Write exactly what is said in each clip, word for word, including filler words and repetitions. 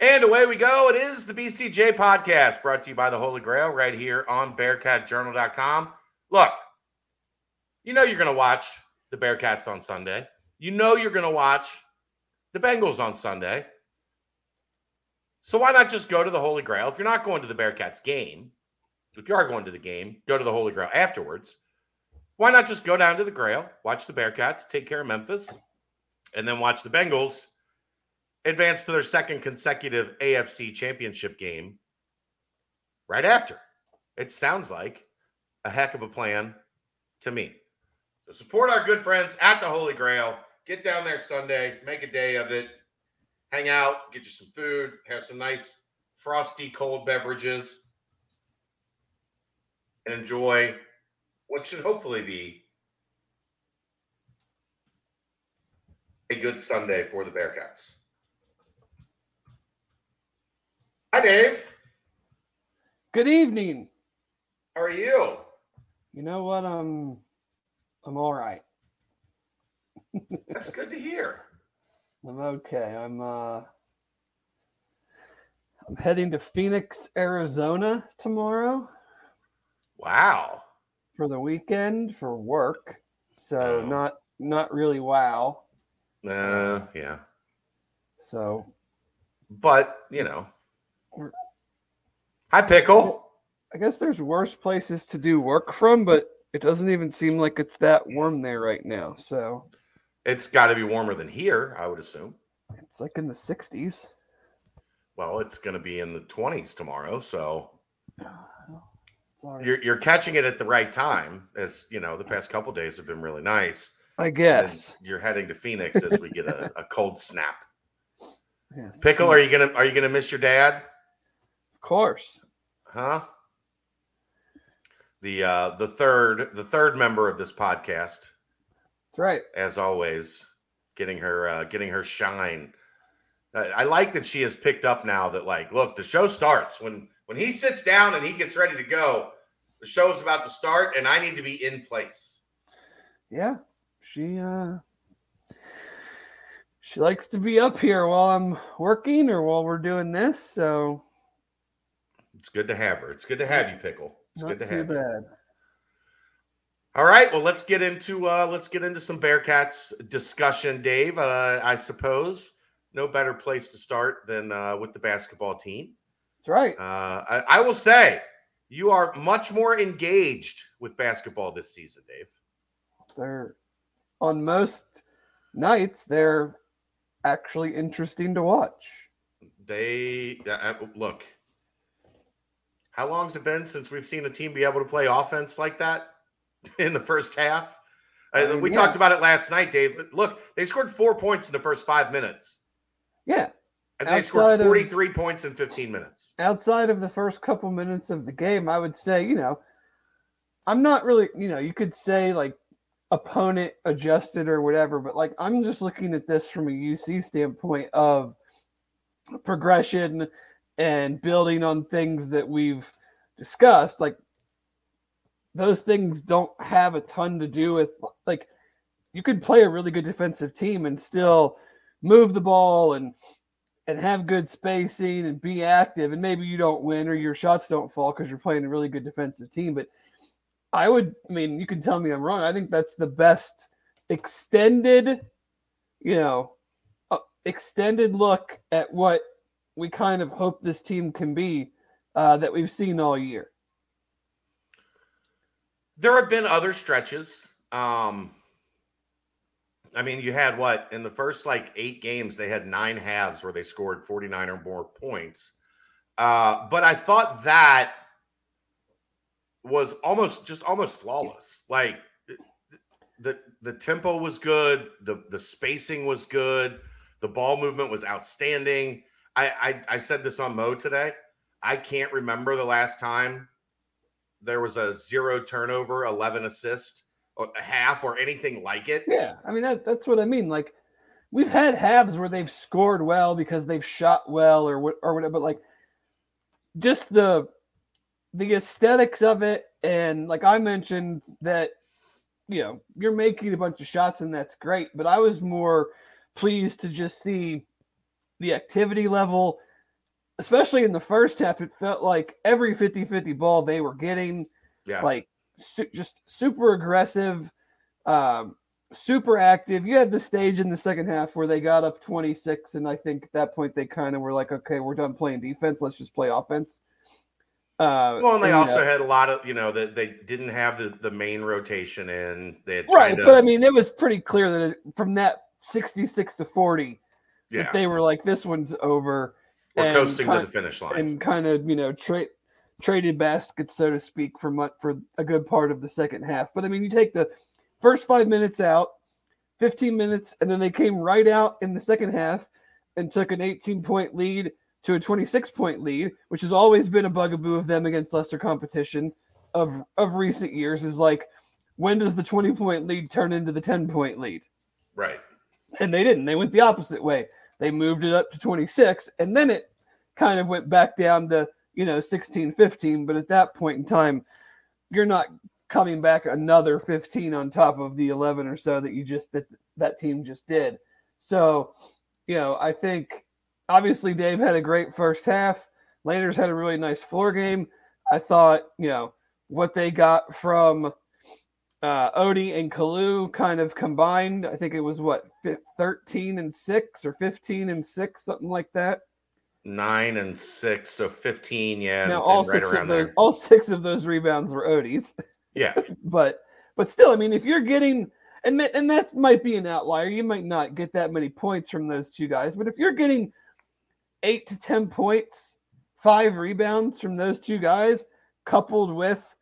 And away we go. It is the B C J podcast brought to you by the Holy Grail right here on Bearcat Journal dot com. Look, you know you're going to watch the Bearcats on Sunday. You know you're going to watch the Bengals on Sunday. So why not just go to the Holy Grail? If you're not going to the Bearcats game, if you are going to the game, go to the Holy Grail afterwards. Why not just go down to the Grail, watch the Bearcats, take care of Memphis, and then watch the Bengals advance to their second consecutive A F C championship game right after. It sounds like a heck of a plan to me. So support our good friends at the Holy Grail. Get down there Sunday, make a day of it, hang out, get you some food, have some nice frosty cold beverages, and enjoy what should hopefully be a good Sunday for the Bearcats. Hi, Dave. Good evening. How are you? You know what? I'm, I'm all right. That's good to hear. I'm okay. I'm uh, I'm heading to Phoenix, Arizona tomorrow. Wow. For the weekend for work. So oh. not not really wow. Uh, yeah. So. But, you know. Hi, Pickle. I guess there's worse places to do work from, but it doesn't even seem like it's that warm there right now. So it's got to be warmer than here, I would assume. It's like in the sixties. Well, it's going to be in the twenties tomorrow, so you're, you're catching it at the right time. As you know, the past couple days have been really nice. I guess you're heading to Phoenix as we get a, a cold snap. Yes. Pickle, are you gonna are you gonna miss your dad? Course, huh? The uh, the third the third member of this podcast. That's right. As always, getting her uh, getting her shine. I, I like that she has picked up now that like, look, the show starts when when he sits down and he gets ready to go. The show's about to start, and I need to be in place. Yeah, she uh, she likes to be up here while I'm working or while we're doing this, so. It's good to have her. It's good to have you, Pickle. It's Not good to too have bad. You. All right. Well, let's get into uh, let's get into some Bearcats discussion, Dave. Uh, I suppose no better place to start than uh, with the basketball team. That's right. Uh, I, I will say you are much more engaged with basketball this season, Dave. They're on most nights. They're actually interesting to watch. They uh, look. How long has it been since we've seen a team be able to play offense like that in the first half? I mean, we yeah. talked about it last night, Dave. But look, they scored four points in the first five minutes. Yeah. And outside they scored forty-three of, points in fifteen minutes. Outside of the first couple minutes of the game, I would say, you know, I'm not really, you know, you could say like opponent adjusted or whatever, but like I'm just looking at this from a U C standpoint of progression and building on things that we've discussed. Like those things don't have a ton to do with, like, you can play a really good defensive team and still move the ball and and have good spacing and be active, and maybe you don't win or your shots don't fall because you're playing a really good defensive team. But I would, I mean, you can tell me I'm wrong. I think that's the best extended, you know, uh, extended look at what we kind of hope this team can be uh, that we've seen all year. There have been other stretches. Um, I mean, you had what in the first like eight games, they had nine halves where they scored forty-nine or more points. Uh, but I thought that was almost just almost flawless. Like the, the tempo was good. The, the spacing was good. The ball movement was outstanding. I, I, I said this on Mo today. I can't remember the last time there was a zero turnover, eleven assist, or a half, or anything like it. Yeah, I mean, that, that's what I mean. Like, we've had halves where they've scored well because they've shot well or, or whatever, but, like, just the the aesthetics of it. And, like, I mentioned that, you know, you're making a bunch of shots, and that's great. But I was more pleased to just see – the activity level especially in the first half, it felt like every fifty-fifty ball they were getting, yeah. like su- just super aggressive, um, super active. You had the stage in the second half where they got up twenty-six, and I think at that point they kind of were like, okay, we're done playing defense. Let's just play offense. Uh, well, and they and, also uh, had a lot of, you know, that they didn't have the, the main rotation in. They had right, but, I mean, it was pretty clear that it, from that sixty-six to forty yeah. that they were like, this one's over. We're coasting kind, to the finish line. And kind of, you know, tra- traded baskets, so to speak, for, much, for a good part of the second half. But, I mean, you take the first five minutes out, fifteen minutes, and then they came right out in the second half and took an eighteen-point lead to a twenty-six point lead, which has always been a bugaboo of them against lesser competition of of recent years, is like, when does the twenty point lead turn into the ten point lead? Right. And they didn't. They went the opposite way. They moved it up to twenty-six, and then it kind of went back down to, you know, sixteen fifteen. But at that point in time, you're not coming back another fifteen on top of the eleven or so that you just, that that team just did. So, you know, I think, obviously, Dave had a great first half. Landers had a really nice floor game. I thought, you know, what they got from uh, Odie and Kalu kind of combined. I think it was, what, thirteen and six or fifteen and six, something like that? nine and six, so fifteen, yeah. Now, all six, right of those, all six of those rebounds were Odie's. Yeah. but but still, I mean, if you're getting – and th- and that might be an outlier. You might not get that many points from those two guys. But if you're getting – Eight to ten points, five rebounds from those two guys, coupled with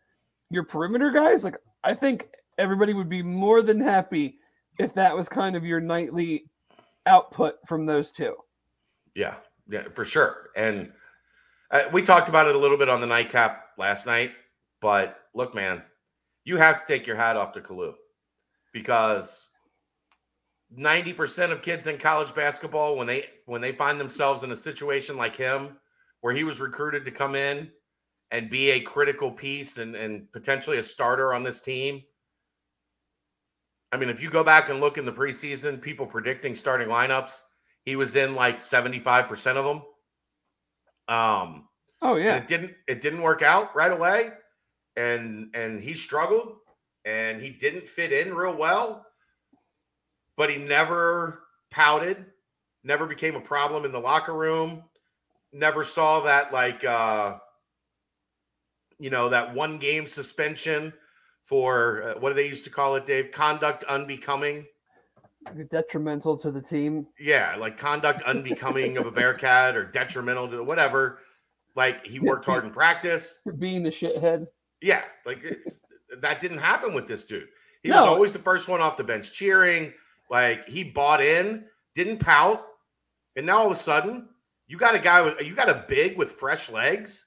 your perimeter guys. Like, I think everybody would be more than happy if that was kind of your nightly output from those two. Yeah, yeah, for sure. And uh, we talked about it a little bit on the nightcap last night. But look, man, you have to take your hat off to Kalu, because ninety percent of kids in college basketball, when they when they find themselves in a situation like him, where he was recruited to come in and be a critical piece and, and potentially a starter on this team. I mean, if you go back and look in the preseason, people predicting starting lineups, he was in like seventy-five percent of them. Um, oh, yeah. It didn't, it didn't work out right away, and and he struggled, and he didn't fit in real well. But he never pouted, never became a problem in the locker room, never saw that, like, uh, you know, that one-game suspension for, uh, what do they used to call it, Dave? Conduct unbecoming. Detrimental to the team. Yeah, like conduct unbecoming of a Bearcat, or detrimental to whatever. Like, he worked hard in practice. For being a shithead. Yeah, like, that didn't happen with this dude. He no. was always the first one off the bench cheering. Like, he bought in, didn't pout, and now all of a sudden you got a guy with you got a big with fresh legs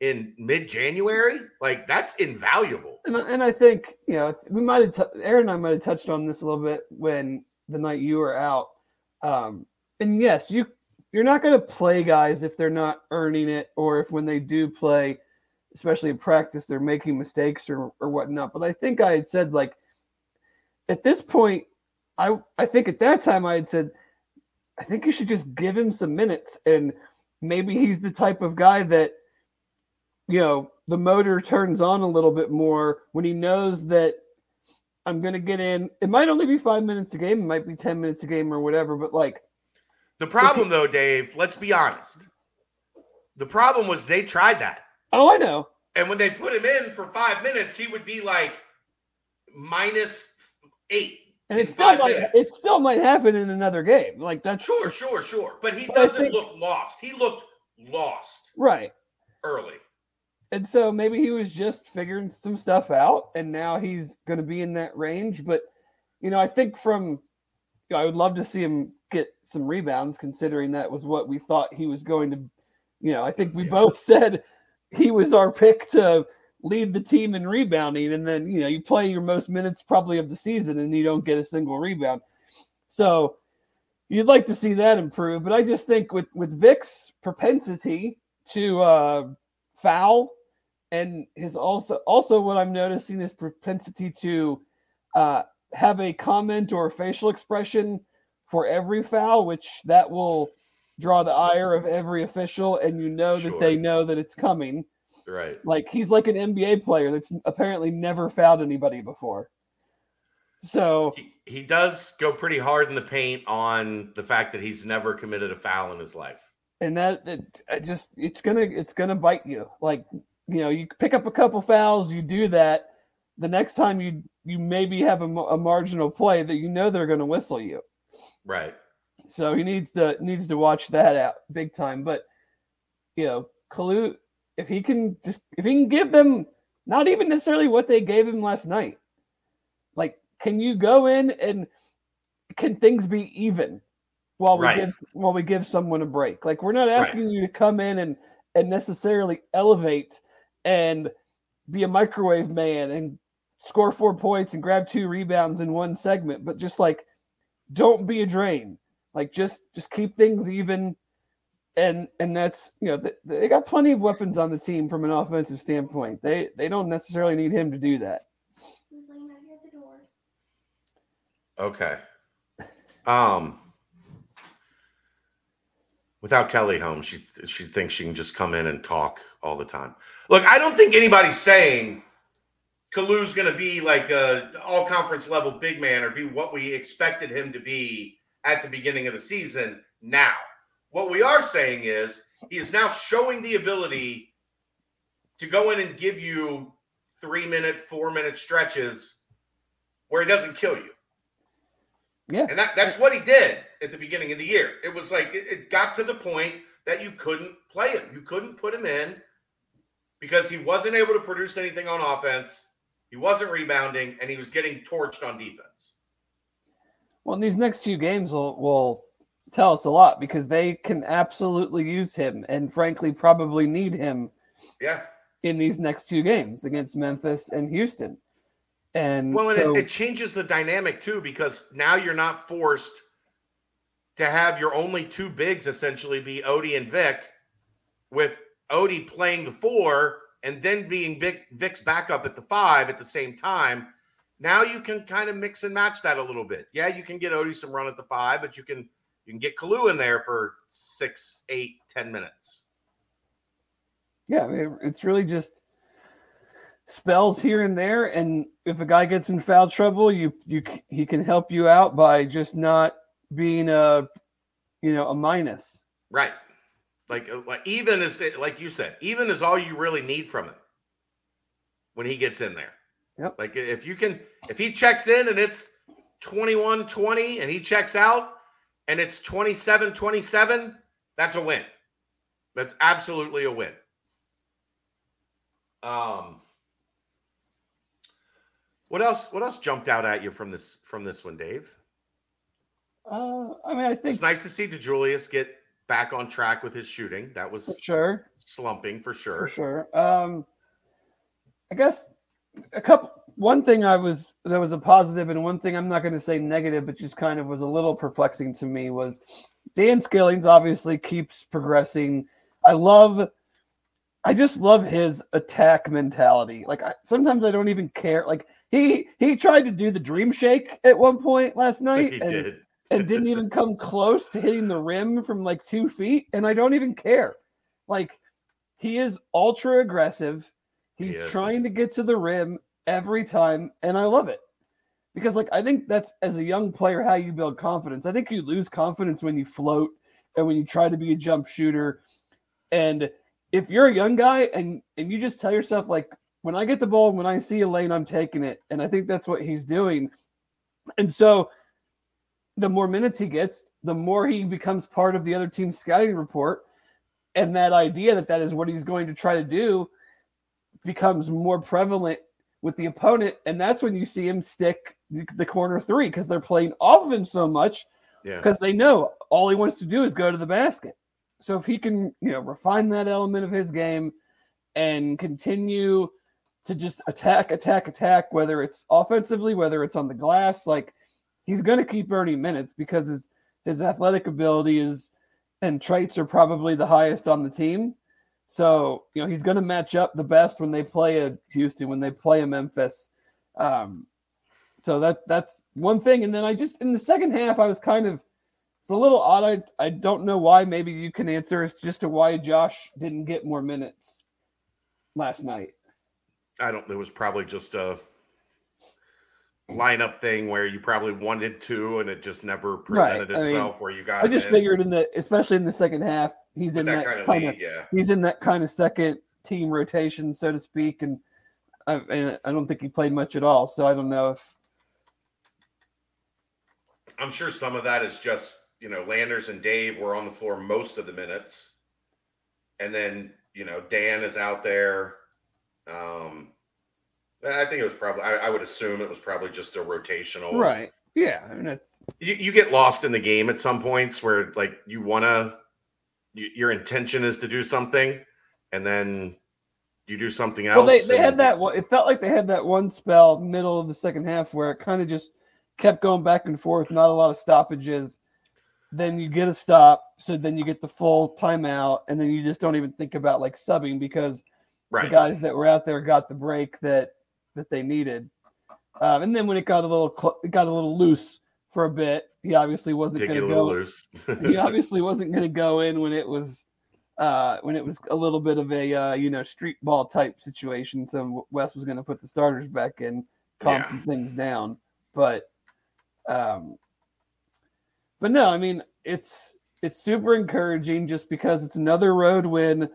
in mid-January. Like, that's invaluable. And, and I think, you know, we might have t- Aaron and I might have touched on this a little bit when the night you were out. Um, and yes, you you're not going to play guys if they're not earning it, or if when they do play, especially in practice, they're making mistakes or or whatnot. But I think I had said, like, at this point. I, I think at that time I had said, I think you should just give him some minutes, and maybe he's the type of guy that, you know, the motor turns on a little bit more when he knows that I'm going to get in. It might only be five minutes a game. It might be ten minutes a game or whatever, but like. The problem he, though, Dave, let's be honest. The problem was they tried that. Oh, I know. And when they put him in for five minutes, he would be like minus eight. And it still might minutes. it still might happen in another game. Like, that's sure, sure, sure. But he but doesn't think, look lost. He looked lost. Right. Early. And so maybe he was just figuring some stuff out, and now he's gonna be in that range. But, you know, I think from you know, I would love to see him get some rebounds, considering that was what we thought he was going to, you know, I think we yeah. both said he was our pick to lead the team in rebounding, and then, you know, you play your most minutes probably of the season and you don't get a single rebound. So you'd like to see that improve, but I just think with, with Vic's propensity to uh, foul, and his also, also what I'm noticing is propensity to uh, have a comment or facial expression for every foul, which that will draw the ire of every official, and you know that sure. they know that it's coming. Right. Like, he's like an N B A player that's apparently never fouled anybody before. So he, he does go pretty hard in the paint on the fact that he's never committed a foul in his life. And that it, it just, it's going to, it's going to bite you. Like, you know, you pick up a couple fouls, you do that. The next time you, you maybe have a, a marginal play that, you know, they're going to whistle you. Right. So he needs to, needs to watch that out big time. But, you know, Kalu, if he can just, if he can give them not even necessarily what they gave him last night, like, can you go in and can things be even while we right. give, while we give someone a break? Like, we're not asking right. you to come in and, and necessarily elevate and be a microwave man and score four points and grab two rebounds in one segment, but just like, don't be a drain. Like, just, just keep things even. And and that's, you know, they, they got plenty of weapons on the team from an offensive standpoint. They they don't necessarily need him to do that. He's laying out here at the door. Okay. Um. Without Kelly home, she she thinks she can just come in and talk all the time. Look, I don't think anybody's saying Kalu's going to be like a all conference level big man or be what we expected him to be at the beginning of the season. Now, what we are saying is he is now showing the ability to go in and give you three-minute, four-minute stretches where he doesn't kill you. Yeah. And that, that's what he did at the beginning of the year. It was like it, it got to the point that you couldn't play him. You couldn't put him in because he wasn't able to produce anything on offense, he wasn't rebounding, and he was getting torched on defense. Well, in these next few games will will – tell us a lot because they can absolutely use him and frankly probably need him yeah in these next two games against Memphis and Houston. And well, and so, it, it changes the dynamic too, because now you're not forced to have your only two bigs essentially be Odie and Vic, with Odie playing the four and then being Vic, Vic's backup at the five at the same time. Now you can kind of mix and match that a little bit. Yeah, you can get Odie some run at the five, but you can You can get Kalu in there for six, eight, ten minutes. Yeah, I mean, it's really just spells here and there. And if a guy gets in foul trouble, you you he can help you out by just not being a you know a minus. Right. Like like even is like you said, even is all you really need from him when he gets in there. Yep. Like if you can if he checks in and it's twenty-one twenty and he checks out, and it's twenty-seven twenty-seven, that's a win. That's absolutely a win. Um, what else? What else jumped out at you from this from this one, Dave? Uh, I mean, I think it's nice to see DeJulius get back on track with his shooting. That was for sure slumping for sure. For sure. Um, I guess a couple. One thing I was that was a positive, and one thing I'm not going to say negative, but just kind of was a little perplexing to me, was Dan Skillings obviously keeps progressing. I love, I just love his attack mentality. Like I, sometimes I don't even care. Like he he tried to do the dream shake at one point last night, he and did. and didn't even come close to hitting the rim from like two feet, and I don't even care. Like he is ultra aggressive. He's he trying to get to the rim every time, and I love it, because like I think that's, as a young player, how you build confidence. I think you lose confidence when you float and when you try to be a jump shooter. And if you're a young guy and and you just tell yourself, like, when I get the ball, when I see a lane, I'm taking it. And I think that's what he's doing. And so the more minutes he gets, the more he becomes part of the other team's scouting report, and that idea that that is what he's going to try to do becomes more prevalent with the opponent. And that's when you see him stick the, the corner three, because they're playing off of him so much, because yeah. they know all he wants to do is go to the basket. So if he can, you know, refine that element of his game and continue to just attack, attack, attack, whether it's offensively, whether it's on the glass, like he's going to keep earning minutes, because his, his athletic ability is and traits are probably the highest on the team. So, you know, he's going to match up the best when they play a Houston, when they play a Memphis. Um, so that that's one thing. And then I just, in the second half, I was kind of It's a little odd. I, I don't know why. Maybe you can answer as just to why Josh didn't get more minutes last night. I don't. There was probably just a lineup thing where you probably wanted to, and it just never presented right. itself I mean, where you got. I just in. figured in the, especially in the second half, he's With in that, that kind, of kind league, of, yeah. he's in that kind of second team rotation, so to speak, and I, and I don't think he played much at all. So I don't know if. I'm sure some of that is just, you know, Landers and Dave were on the floor most of the minutes. And then, you know, Dan is out there. Um, I think it was probably, I, I would assume it was probably just a rotational. Right. Yeah. I mean, it's... You, you get lost in the game at some points where, like, you want to, you, your intention is to do something. And then you do something else. Well, they, they had that one. It felt like they had that one spell middle of the second half where it kind of just kept going back and forth. Not a lot of stoppages. Then you get a stop, so then you get the full timeout, and then you just don't even think about, like, subbing because right. the guys that were out there got the break that that they needed. Um, and then when it got a little cl- it got a little loose for a bit, he obviously wasn't going to go. Loose. He obviously wasn't going to go in when it was uh, when it was a little bit of a uh, you know street ball type situation. So Wes was going to put the starters back in, calm yeah. some things down, but. Um, But no, I mean, it's it's super encouraging just because it's another road win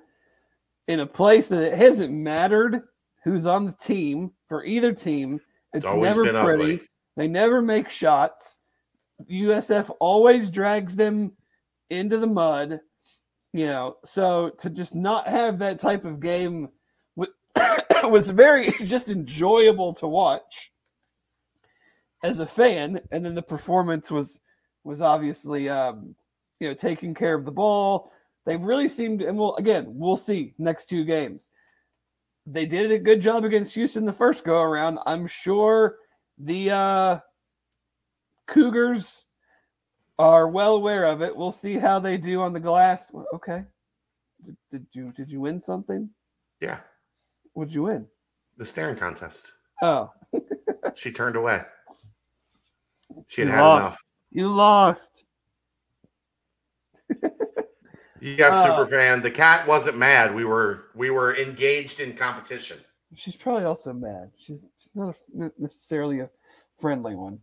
in a place that it hasn't mattered who's on the team for either team. It's, it's never pretty. Ugly. They never make shots. U S F always drags them into the mud, you know. So to just not have that type of game was very just enjoyable to watch as a fan. And then the performance was... was obviously, um, you know, taking care of the ball. They really seemed, and we'll, again, we'll see next two games. They did a good job against Houston the first go around. I'm sure the uh, Cougars are well aware of it. We'll see how they do on the glass. Okay, did, did you did you win something? Yeah. What'd you win? The staring contest. Oh. She turned away. She had, had enough. You lost. Yeah, uh, super fan. The cat wasn't mad. We were we were engaged in competition. She's probably also mad. She's, she's not a, necessarily a friendly one.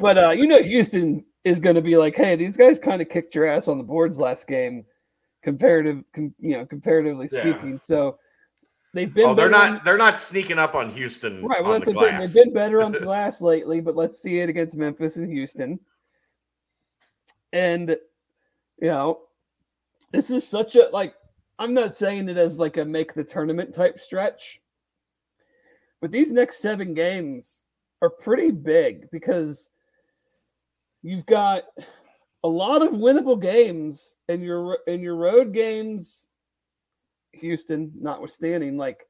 But uh, you know, Houston is going to be like, "Hey, these guys kind of kicked your ass on the boards last game, comparative, com, you know, comparatively speaking." Yeah. So. They've been. Oh, they're not. On, they're not sneaking up on Houston. Right. Well, that's what I'm saying. They've been better on the glass lately, but let's see it against Memphis and Houston. And you know, this is such a like. I'm not saying it as like a make the tournament type stretch, but these next seven games are pretty big because you've got a lot of winnable games in your in your road games. Houston notwithstanding, like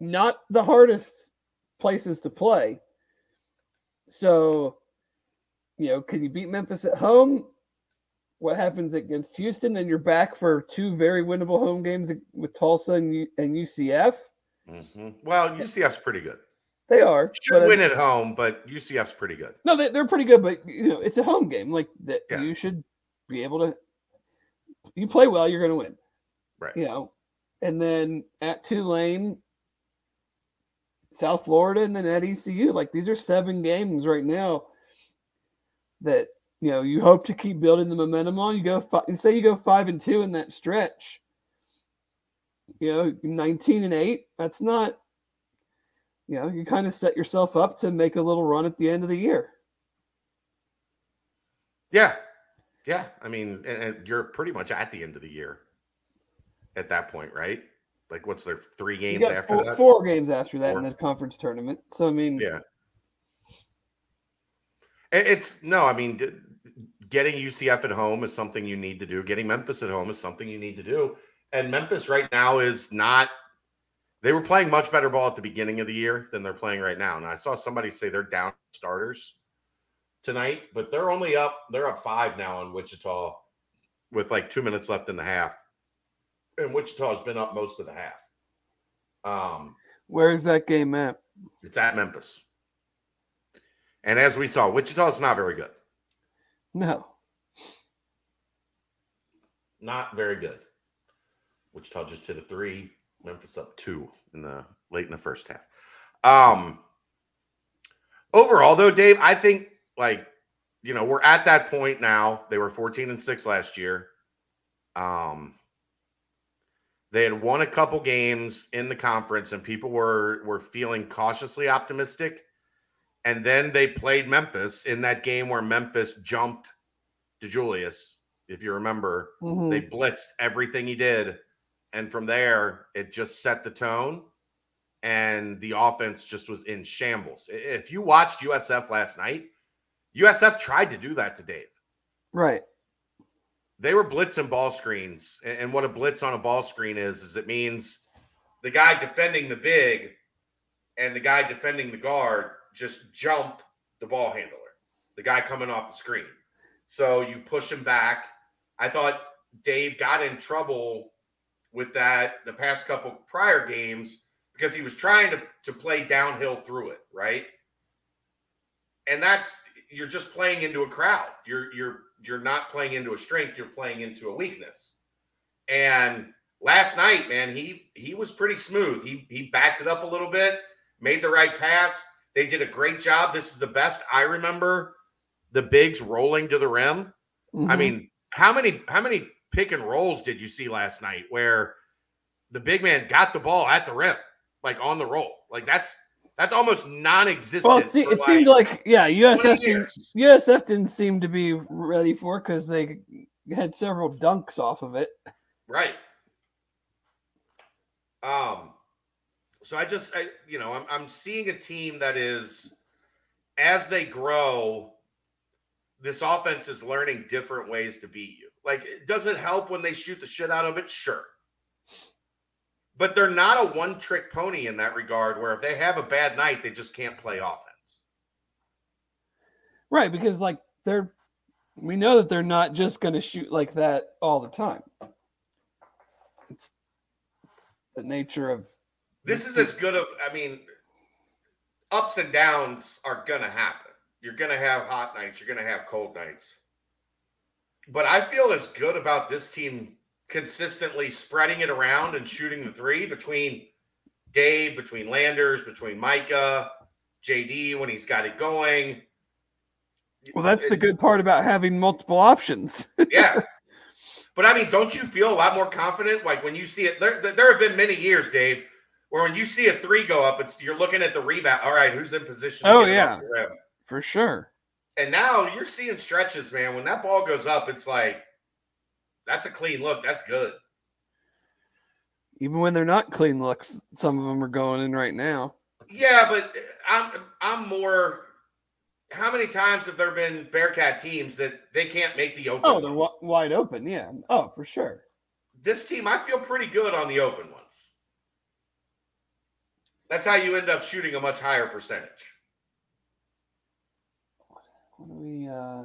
not the hardest places to play. So, you know, can you beat Memphis at home? What happens against Houston? Then you're back for two very winnable home games with Tulsa and, U- and U C F. Mm-hmm. Well, U C F's pretty good. They are. Should win at home, but U C F's pretty good. No, they, they're pretty good, but you know, it's a home game. Like that, yeah. You should be able to. You play well, you're going to win. Right. You know. And then at Tulane, South Florida, and then at E C U. Like, these are seven games right now that, you know, you hope to keep building the momentum on. You go five, and say you go five and two in that stretch, you know, nineteen and eight. That's not, you know, you kind of set yourself up to make a little run at the end of the year. Yeah. Yeah. I mean, and, and you're pretty much at the end of the year. At that point, right? Like, what's there? Three games after four, that? Four games after that four. In the conference tournament. So, I mean... Yeah. It's... No, I mean, getting U C F at home is something you need to do. Getting Memphis at home is something you need to do. And Memphis right now is not... They were playing much better ball at the beginning of the year than they're playing right now. And I saw somebody say they're down starters tonight, but they're only up... They're up five now on Wichita with, like, two minutes left in the half. And Wichita has been up most of the half. Um, Where is that game at? It's at Memphis. And as we saw, Wichita's not very good. No. Not very good. Wichita just hit a three. Memphis up two in the late in the first half. Um, overall, though, Dave, I think, like, you know, we're at that point now. They were fourteen and six last year. Um, they had won a couple games in the conference, and people were were feeling cautiously optimistic. And then they played Memphis in that game where Memphis jumped DeJulius, if you remember. Mm-hmm. They blitzed everything he did. And from there, it just set the tone, and the offense just was in shambles. If you watched U S F last night, U S F tried to do that to Dave. Right. They were blitzing ball screens, and what a blitz on a ball screen is, is it means the guy defending the big and the guy defending the guard just jump the ball handler, the guy coming off the screen. So you push him back. I thought Dave got in trouble with that the past couple prior games because he was trying to, to play downhill through it, right? And that's, you're just playing into a crowd. You're you're you're not playing into a strength, you're playing into a weakness. And last night, man, he he was pretty smooth. He he backed it up a little bit, made the right pass. They did a great job. This is the best I remember the bigs rolling to the rim. Mm-hmm. I mean, how many how many pick and rolls did you see last night where the big man got the ball at the rim, like on the roll? Like that's that's almost non-existent. Well, it, se- it like seemed like yeah, U S F didn't, U S F didn't seem to be ready for because they had several dunks off of it. Right. Um. So I just, I, you know, I'm I'm seeing a team that is, as they grow, this offense is learning different ways to beat you. Like, does it help when they shoot the shit out of it? Sure. But they're not a one-trick pony in that regard, where if they have a bad night, they just can't play offense. Right, because, like, they're, we know that they're not just going to shoot like that all the time. It's the nature of... This is as good of, I mean, ups and downs are going to happen. You're going to have hot nights. You're going to have cold nights. But I feel as good about this team consistently spreading it around and shooting the three between Dave, between Landers, between Micah, J D when he's got it going. Well, that's it, the good part about having multiple options. Yeah. But, I mean, don't you feel a lot more confident? Like, when you see it, there, there have been many years, Dave, where when you see a three go up, it's you're looking at the rebound. All right, who's in position? To oh, get yeah, the rim? For sure. And now you're seeing stretches, man. When that ball goes up, it's like, that's a clean look. That's good. Even when they're not clean looks, some of them are going in right now. Yeah, but I'm I'm more – how many times have there been Bearcat teams that they can't make the open ones? Oh, they're w- wide open, yeah. Oh, for sure. This team, I feel pretty good on the open ones. That's how you end up shooting a much higher percentage. What do we? Uh...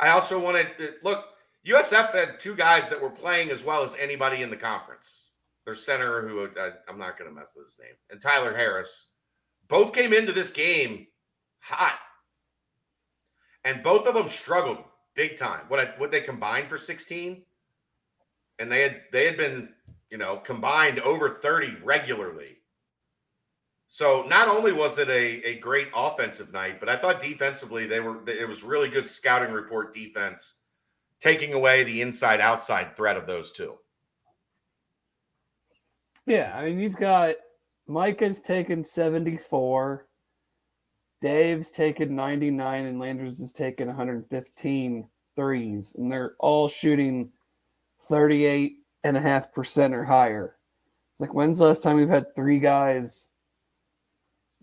I also wanted to, look, U S F had two guys that were playing as well as anybody in the conference. Their center, who I, I'm not going to mess with his name, and Tyler Harris, both came into this game hot, and both of them struggled big time. What I, what they combined for sixteen, and they had they had been. You know, combined over thirty regularly. So not only was it a, a great offensive night, but I thought defensively they were, it was really good scouting report defense, taking away the inside outside threat of those two. Yeah, I mean, you've got Micah's taken seventy-four, Dave's taken ninety-nine, and Landers has taken one hundred fifteen threes, and they're all shooting thirty-eight and a half percent or higher. It's like, when's the last time we've had three guys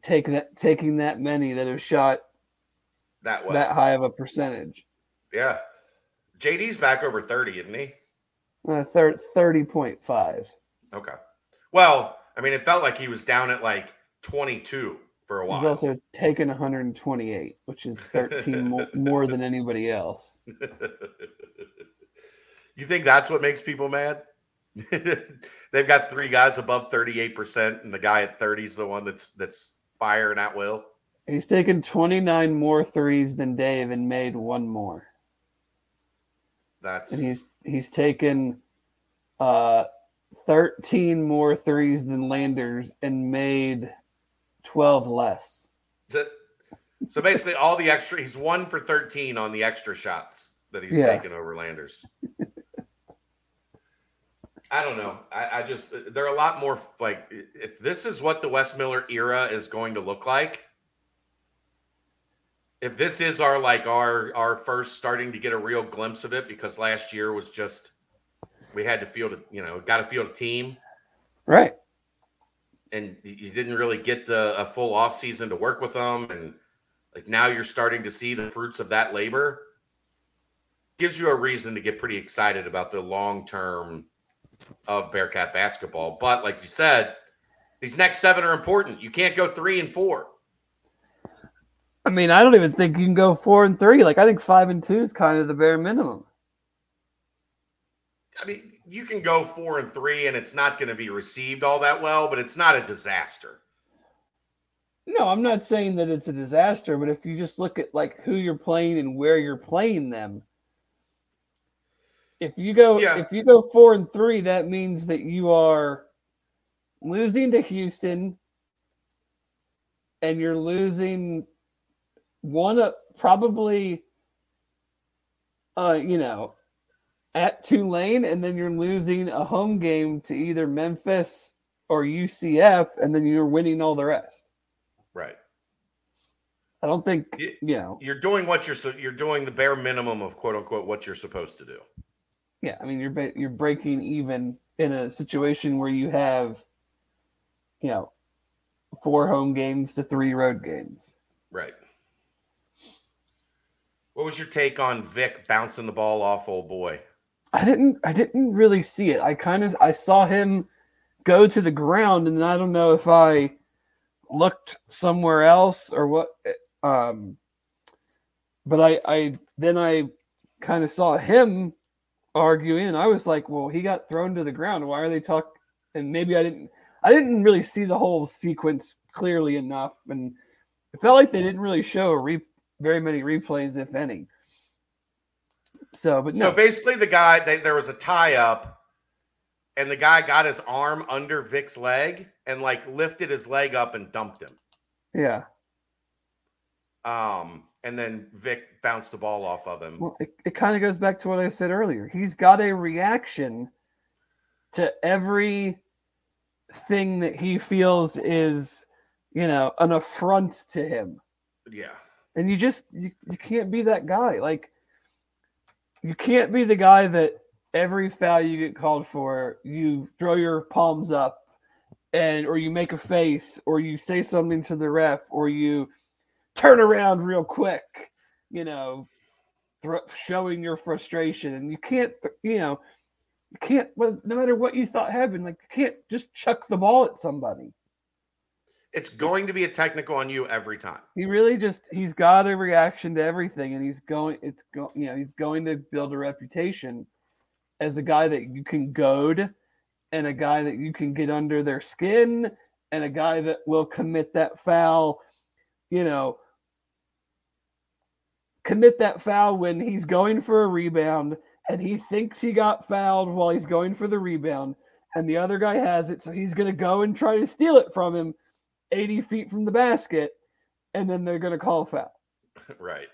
take that, taking that many that have shot that way, that high of a percentage? Yeah, J D's back over thirty, isn't he? Uh, thirty point five. Okay. Well, I mean, it felt like he was down at like twenty-two for a while. He's also taken one hundred and twenty-eight, which is thirteen more, more than anybody else. You think that's what makes people mad? They've got three guys above thirty-eight percent, and the guy at thirty is the one that's that's firing at will. He's taken twenty-nine more threes than Dave and made one more. That's and he's he's taken uh, thirteen more threes than Landers and made twelve less. So, so basically all the extra, he's one for thirteen on the extra shots that he's yeah. taken over Landers. I don't know. I, I just, there are a lot more, like, if this is what the Wes Miller era is going to look like, if this is our, like, our our first starting to get a real glimpse of it, because last year was just, we had to field, you know, got to field a team. Right. And you didn't really get the a full offseason to work with them. And, like, now you're starting to see the fruits of that labor. Gives you a reason to get pretty excited about the long-term of Bearcat basketball. But like you said, these next seven are important. You can't go three and four. I mean, I don't even think you can go four and three. Like, I think five and two is kind of the bare minimum. I mean, you can go four and three and it's not going to be received all that well, but it's not a disaster. No, I'm not saying that it's a disaster, but if you just look at like who you're playing and where you're playing them, If you go yeah. if you go four and three, that means that you are losing to Houston and you're losing one of probably uh, you know, at Tulane, and then you're losing a home game to either Memphis or U C F, and then you're winning all the rest. Right. I don't think you, you know you're doing what you're you're doing the bare minimum of quote unquote what you're supposed to do. Yeah, I mean, you're you're breaking even in a situation where you have, you know, four home games to three road games. Right. What was your take on Vic bouncing the ball off old boy? I didn't I didn't really see it. I kind of I saw him go to the ground, and I don't know if I looked somewhere else or what. Um, but I I then I kind of saw him arguing. I was like, well, he got thrown to the ground. Why are they talking? And maybe I didn't, I didn't really see the whole sequence clearly enough. And it felt like they didn't really show a re- very many replays, if any. So, but no. So basically the guy, they, there was a tie up and the guy got his arm under Vic's leg and like lifted his leg up and dumped him. Yeah. Um, And then Vic bounced the ball off of him. Well, it, it kind of goes back to what I said earlier. He's got a reaction to every thing that he feels is, you know, an affront to him. Yeah. And you just, you, you can't be that guy. Like, you can't be the guy that every foul you get called for, you throw your palms up and, or you make a face, or you say something to the ref, or you turn around real quick, you know, th- showing your frustration. And you can't, you know, you can't, well, no matter what you thought happened, like, you can't just chuck the ball at somebody. It's going to be a technical on you every time. He really just, he's got a reaction to everything, and he's going, it's going, you know, he's going to build a reputation as a guy that you can goad and a guy that you can get under their skin and a guy that will commit that foul, you know, commit that foul when he's going for a rebound and he thinks he got fouled while he's going for the rebound and the other guy has it. So he's going to go and try to steal it from him eighty feet from the basket. And then they're going to call foul. Right.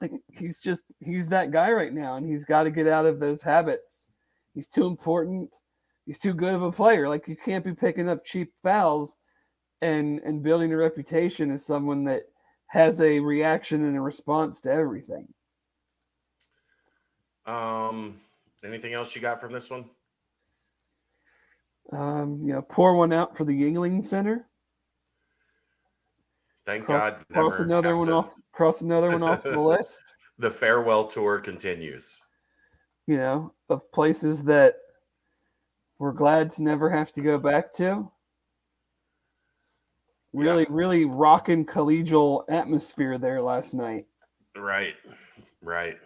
Like, he's just, he's that guy right now. And he's got to get out of those habits. He's too important. He's too good of a player. Like, you can't be picking up cheap fouls and and building a reputation as someone that has a reaction and a response to everything. Um, anything else you got from this one? Um, you know, pour one out for the Yingling Center. Thank cross, God. Cross another one to... off. Cross another one off the list. The farewell tour continues. You know, of places that we're glad to never have to go back to. Really, yeah. really rocking collegial atmosphere there last night. Right, right.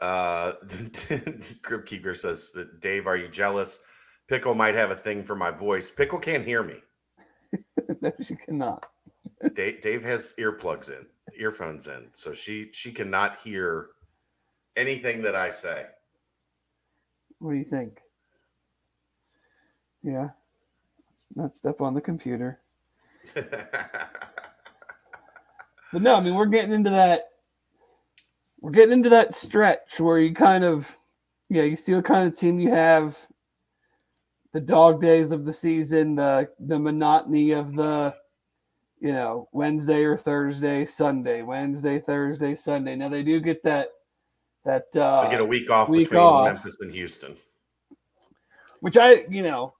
Uh, Grip Keeper says, that, Dave, are you jealous? Pickle might have a thing for my voice. Pickle can't hear me. No, she cannot. Dave, Dave has earplugs in, earphones in, so she she cannot hear anything that I say. What do you think? Yeah, let's not step on the computer. But no, I mean, we're getting into that. We're getting into that stretch where you kind of, yeah, you see what kind of team you have. The dog days of the season, the the monotony of the, you know, Wednesday or Thursday, Sunday, Wednesday, Thursday, Sunday. Now they do get that that uh, they get a week off week between off, Memphis and Houston, which I, you know,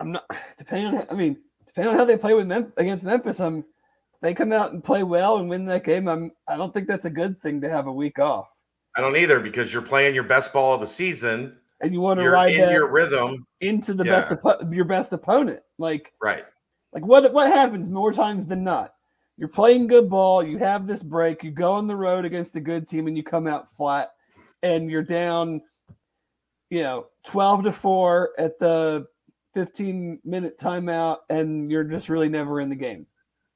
I'm not depending on. I mean, depending on how they play with Mem- against Memphis, I'm. They come out and play well and win that game. I'm. I don't think that's a good thing to have a week off. I don't either, because you're playing your best ball of the season, and you want to you're ride in that your rhythm into the yeah. best op- your best opponent. Like right. Like what what happens more times than not? You're playing good ball. You have this break. You go on the road against a good team, and you come out flat, and you're down, you know, twelve to four at the fifteen minute timeout, and you're just really never in the game.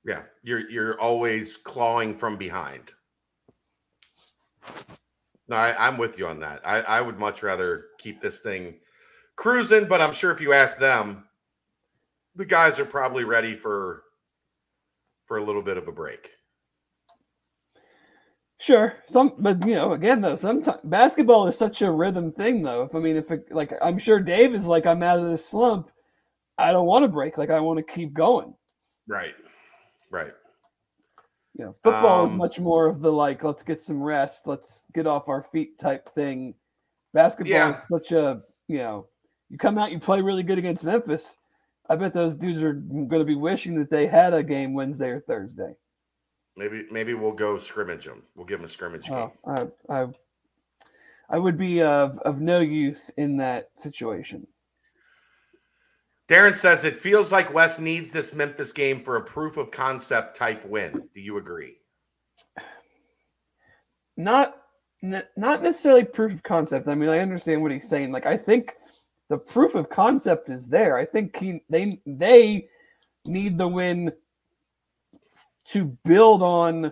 Yeah, you're you're always clawing from behind. No, I, I'm with you on that. I, I would much rather keep this thing cruising, but I'm sure if you ask them, the guys are probably ready for for a little bit of a break. Sure, some, but you know, again though, sometimes basketball is such a rhythm thing though. If I mean, if it, like I'm sure Dave is like, I'm out of this slump. I don't want to break. Like I want to keep going. Right. Right. Yeah, football um, is much more of the like, let's get some rest, let's get off our feet type thing. Basketball yeah. is such a, you know, you come out, you play really good against Memphis. I bet those dudes are going to be wishing that they had a game Wednesday or Thursday. Maybe maybe we'll go scrimmage them. We'll give them a scrimmage game. Oh, I, I, I would be of, of no use in that situation. Darren says, it feels like Wes needs this Memphis game for a proof of concept type win. Do you agree? Not n- not necessarily proof of concept. I mean, I understand what he's saying. Like, I think the proof of concept is there. I think he, they they need the win to build on,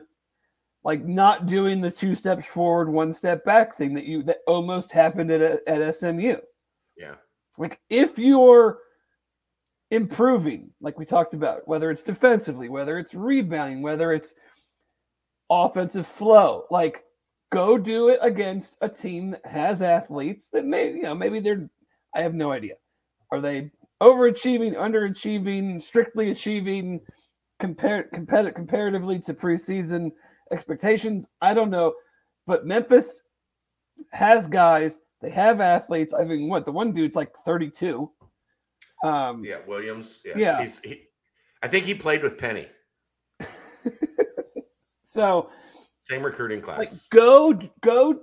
like, not doing the two steps forward, one step back thing that you that almost happened at at S M U. Yeah. Like, if you're improving, like we talked about, whether it's defensively, whether it's rebounding, whether it's offensive flow, like go do it against a team that has athletes that maybe, you know, maybe they're, I have no idea. Are they overachieving, underachieving, strictly achieving compared, competitive, comparatively to preseason expectations? I don't know. But Memphis has guys, they have athletes. I mean, what the one dude's like thirty-two. Um, yeah, Williams. Yeah, yeah. He's, he, I think he played with Penny. So, same recruiting class. Like, go, go,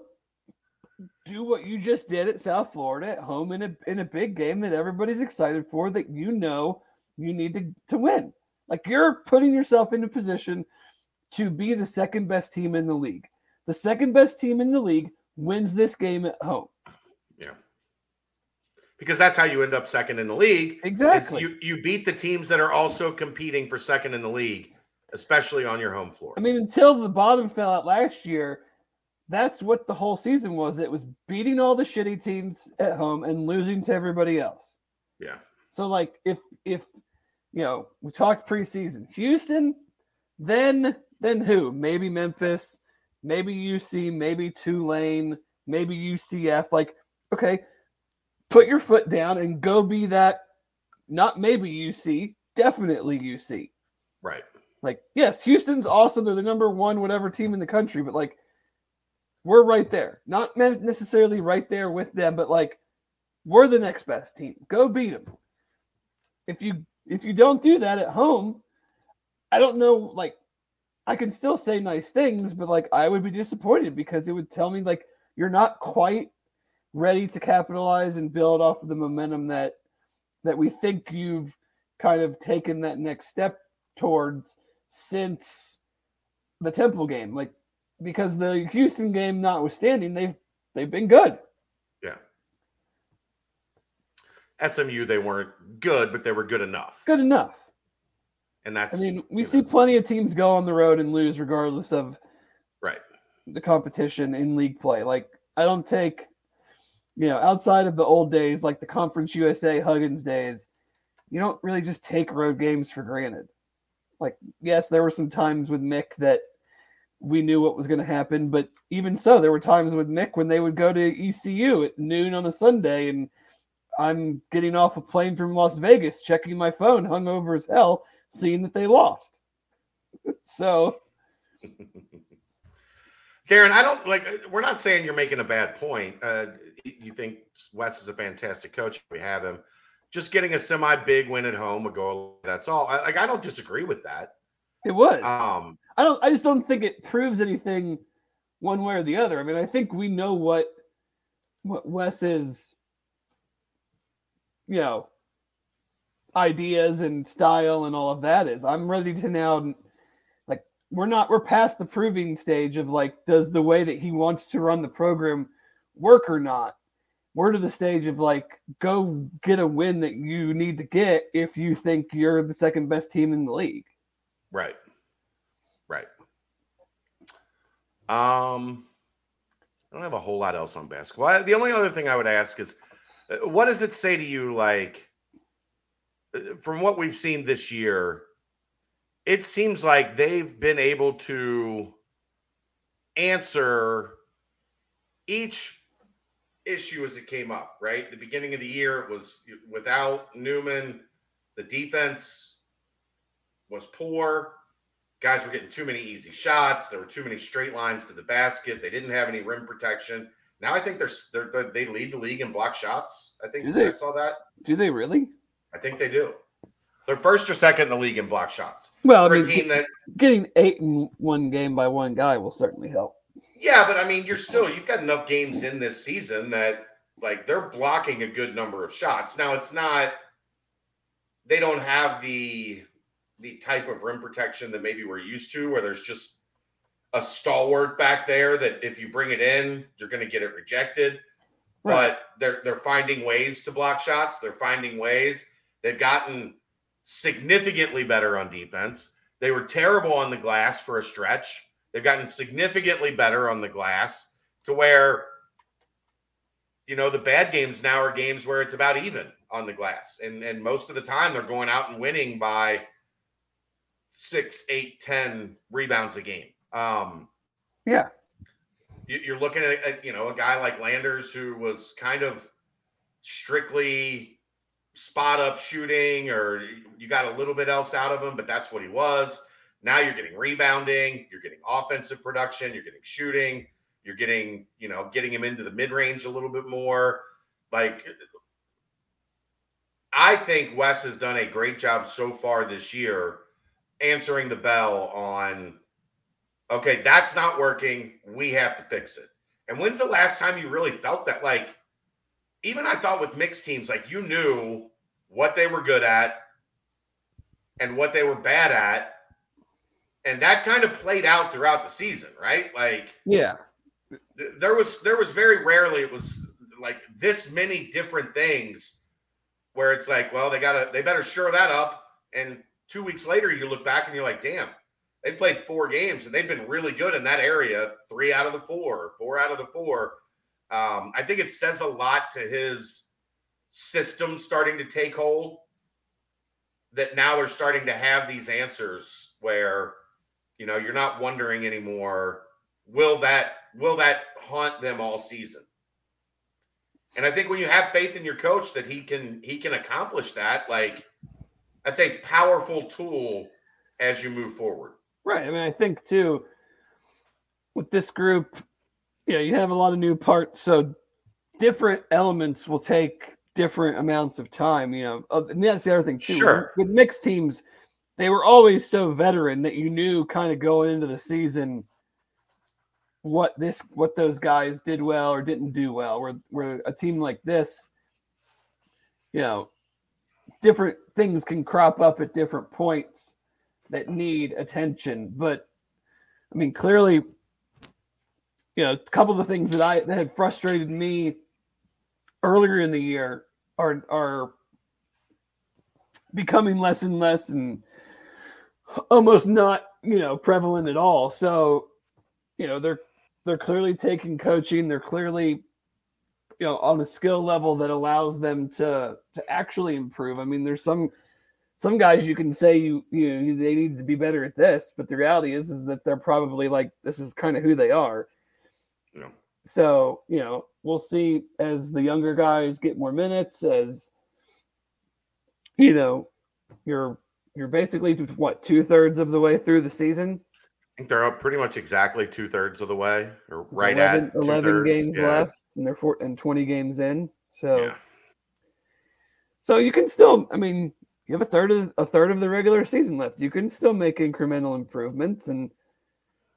do what you just did at South Florida at home in a in a big game that everybody's excited for. That you know you need to to win. Like you're putting yourself in a position to be the second best team in the league. The second best team in the league wins this game at home. Yeah. Because that's how you end up second in the league. Exactly. You, you beat the teams that are also competing for second in the league, especially on your home floor. I mean, until the bottom fell out last year, that's what the whole season was. It was beating all the shitty teams at home and losing to everybody else. Yeah. So, like, if, if you know, we talked preseason. Houston, then then who? Maybe Memphis, maybe U C, maybe Tulane, maybe U C F. Like, okay. Put your foot down and go be that, not maybe U C, definitely U C. Right. Like, yes, Houston's awesome. They're the number one whatever team in the country, but, like, we're right there. Not necessarily right there with them, but, like, we're the next best team. Go beat them. If you, if you don't do that at home, I don't know, like, I can still say nice things, but, like, I would be disappointed because it would tell me, like, you're not quite ready to capitalize and build off of the momentum that that we think you've kind of taken that next step towards since the Temple game. Like, because the Houston game notwithstanding, they've they've been good. Yeah. S M U, they weren't good, but they were good enough. Good enough. And that's, I mean, we see know. plenty of teams go on the road and lose regardless of right the competition in league play. Like, I don't take, you know, outside of the old days, like the Conference U S A Huggins days, you don't really just take road games for granted. Like, yes, there were some times with Mick that we knew what was going to happen, but even so, there were times with Mick when they would go to E C U at noon on a Sunday, and I'm getting off a plane from Las Vegas, checking my phone, hungover as hell, seeing that they lost. So, Darren, I don't like, we're not saying you're making a bad point. Uh, you think Wes is a fantastic coach. We have him. Just getting a semi-big win at home would go, that's all. I, like, I don't disagree with that. It would. Um, I don't. I just don't think it proves anything one way or the other. I mean, I think we know what what Wes is, you know, ideas and style and all of that is. I'm ready to now, like, we're not, we're past the proving stage of, like, does the way that he wants to run the program work or not? We're to the stage of, like, go get a win that you need to get if you think you're the second best team in the league. Right. Right. Um, I don't have a whole lot else on basketball. I, the only other thing I would ask is, what does it say to you, like, from what we've seen this year, it seems like they've been able to answer each issue as it came up, right? The beginning of the year was without Newman. The defense was poor. Guys were getting too many easy shots. There were too many straight lines to the basket. They didn't have any rim protection. Now I think they're, they're they lead the league in block shots. I think I saw that. Do they really? I think they do. They're first or second in the league in block shots. Well, I mean, team that, getting eight in one game by one guy will certainly help. Yeah, but I mean, you're still, you've got enough games in this season that, like, they're blocking a good number of shots. Now it's not, they don't have the the type of rim protection that maybe we're used to, where there's just a stalwart back there that if you bring it in, you're going to get it rejected. Right. But they're they're finding ways to block shots. They're finding ways. They've gotten significantly better on defense. They were terrible on the glass for a stretch. They've gotten significantly better on the glass to where, you know, the bad games now are games where it's about even on the glass. And and most of the time they're going out and winning by six, eight, ten rebounds a game. Um, yeah. You, you're looking at, a, you know, a guy like Landers, who was kind of strictly spot up shooting, or you got a little bit else out of him, but that's what he was. Now you're getting rebounding, you're getting offensive production, you're getting shooting, you're getting, you know, getting him into the mid-range a little bit more. Like, I think Wes has done a great job so far this year answering the bell on, okay, that's not working, we have to fix it. And when's the last time you really felt that? Like, even I thought with mixed teams, like, you knew what they were good at and what they were bad at. And that kind of played out throughout the season, right? Like, yeah, there was there was very rarely it was like this many different things where it's like, well, they gotta they better shore that up. And two weeks later, you look back and you're like, damn, they played four games and they've been really good in that area, three out of the four, four out of the four. Um, I think it says a lot to his system starting to take hold that now they're starting to have these answers where, you know, you're not wondering anymore, will that will that haunt them all season? And I think when you have faith in your coach that he can he can accomplish that, like, that's a powerful tool as you move forward. Right. I mean, I think too with this group, you know, you have a lot of new parts, so different elements will take different amounts of time, you know. And that's the other thing too. Sure. With mixed teams, they were always so veteran that you knew kind of going into the season what this, what those guys did well or didn't do well. Where, where a team like this, you know, different things can crop up at different points that need attention. But I mean, clearly, you know, a couple of the things that I that had frustrated me earlier in the year are are becoming less and less, and almost not, you know, prevalent at all. So, you know, they're they're clearly taking coaching. They're clearly, you know, on a skill level that allows them to to actually improve. I mean, there's some some guys you can say you you know, they need to be better at this, but the reality is is that they're probably like, this is kind of who they are. Yeah. So, you know, we'll see as the younger guys get more minutes, as, you know, you're you're basically, what, two-thirds of the way through the season? I think they're up pretty much exactly two-thirds of the way, or right at two-thirds. eleven games yeah. left, and they're four, and twenty games in. So, yeah. so you can still, I mean, you have a third of a third of the regular season left. You can still make incremental improvements, and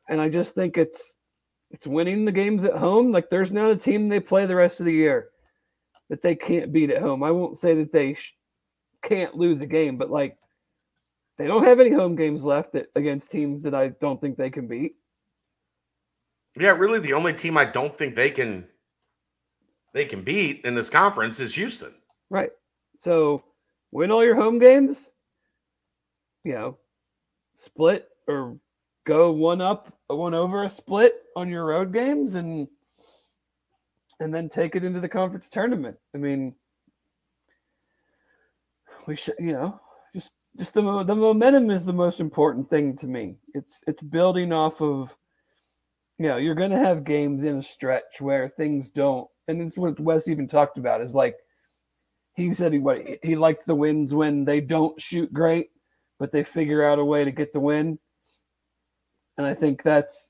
and I just think it's it's winning the games at home. Like, there's not a team they play the rest of the year that they can't beat at home. I won't say that they sh- can't lose a game, but, like, they don't have any home games left that, against teams that I don't think they can beat. Yeah, really the only team I don't think they can they can beat in this conference is Houston. Right. So win all your home games, you know, split or go one up, one over a split on your road games, and and then take it into the conference tournament. I mean, we should, you know, just just the the momentum is the most important thing to me. It's it's building off of, you know, you're going to have games in a stretch where things don't, and it's what Wes even talked about, is like, he said he what he liked the wins when they don't shoot great, but they figure out a way to get the win. And I think that's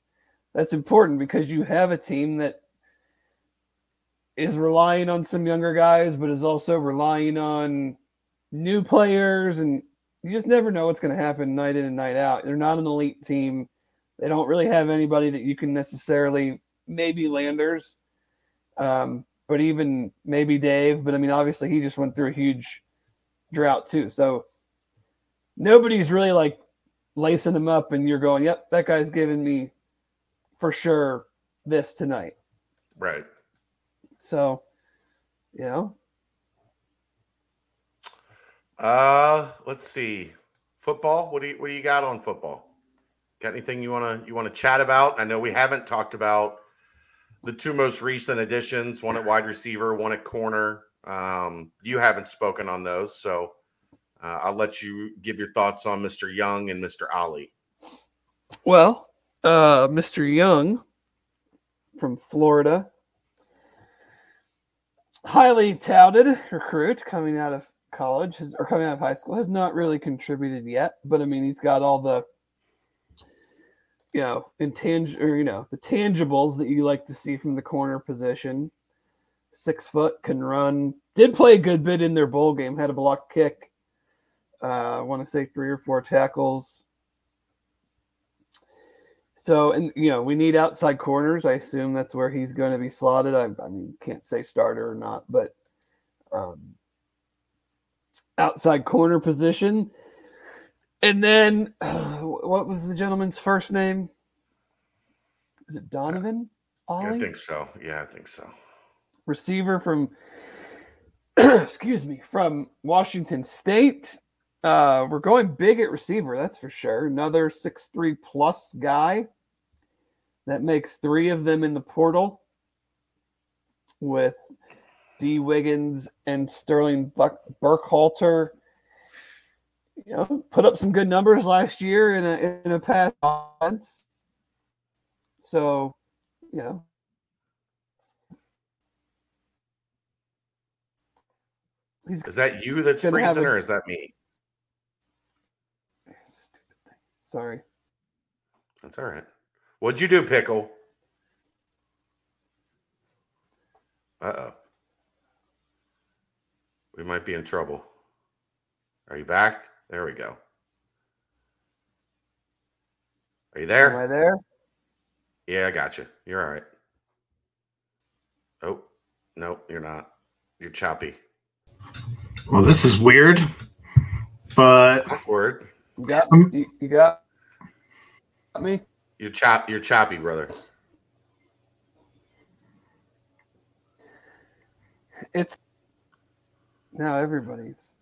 that's important, because you have a team that is relying on some younger guys, but is also relying on new players, and you just never know what's going to happen night in and night out. They're not an elite team. They don't really have anybody that you can necessarily, maybe Landers, um, but even maybe Dave. But, I mean, obviously he just went through a huge drought too. So nobody's really, like, lacing them up and you're going, yep, that guy's giving me for sure this tonight. Right. So, you know. Uh, let's see. Football. What do you what do you got on football? Got anything you wanna you wanna chat about? I know we haven't talked about the two most recent additions, one at wide receiver, one at corner. Um, you haven't spoken on those, so Uh, I'll let you give your thoughts on Mister Young and Mister Ali. Well, uh, Mister Young from Florida, highly touted recruit coming out of college has, or coming out of high school, has not really contributed yet. But, I mean, he's got all the, you know, intang- or, you know, the tangibles that you like to see from the corner position. Six foot, can run. Did play a good bit in their bowl game. Had a block kick. Uh, I want to say three or four tackles. So, and, you know, we need outside corners. I assume that's where he's going to be slotted. I, I mean, can't say starter or not, but um, outside corner position. And then, uh, what was the gentleman's first name? Is it Donovan? Ollie? Yeah, I think so. Yeah, I think so. Receiver from, excuse me, from Washington State. Uh, we're going big at receiver, that's for sure. Another six three plus guy. That makes three of them in the portal, with D. Wiggins and Sterling Burkhalter. You know, put up some good numbers last year in a in a past offense. So, you know, is that you that's freezing, a- or is that me? Sorry. That's all right. What'd you do, Pickle? Uh-oh. We might be in trouble. Are you back? There we go. Are you there? Am I there? Yeah, I got you. You're all right. Oh, no, you're not. You're choppy. Well, this is weird, but... Awkward. You got, you, you got me? You're, chop, you're choppy, brother. It's now everybody's.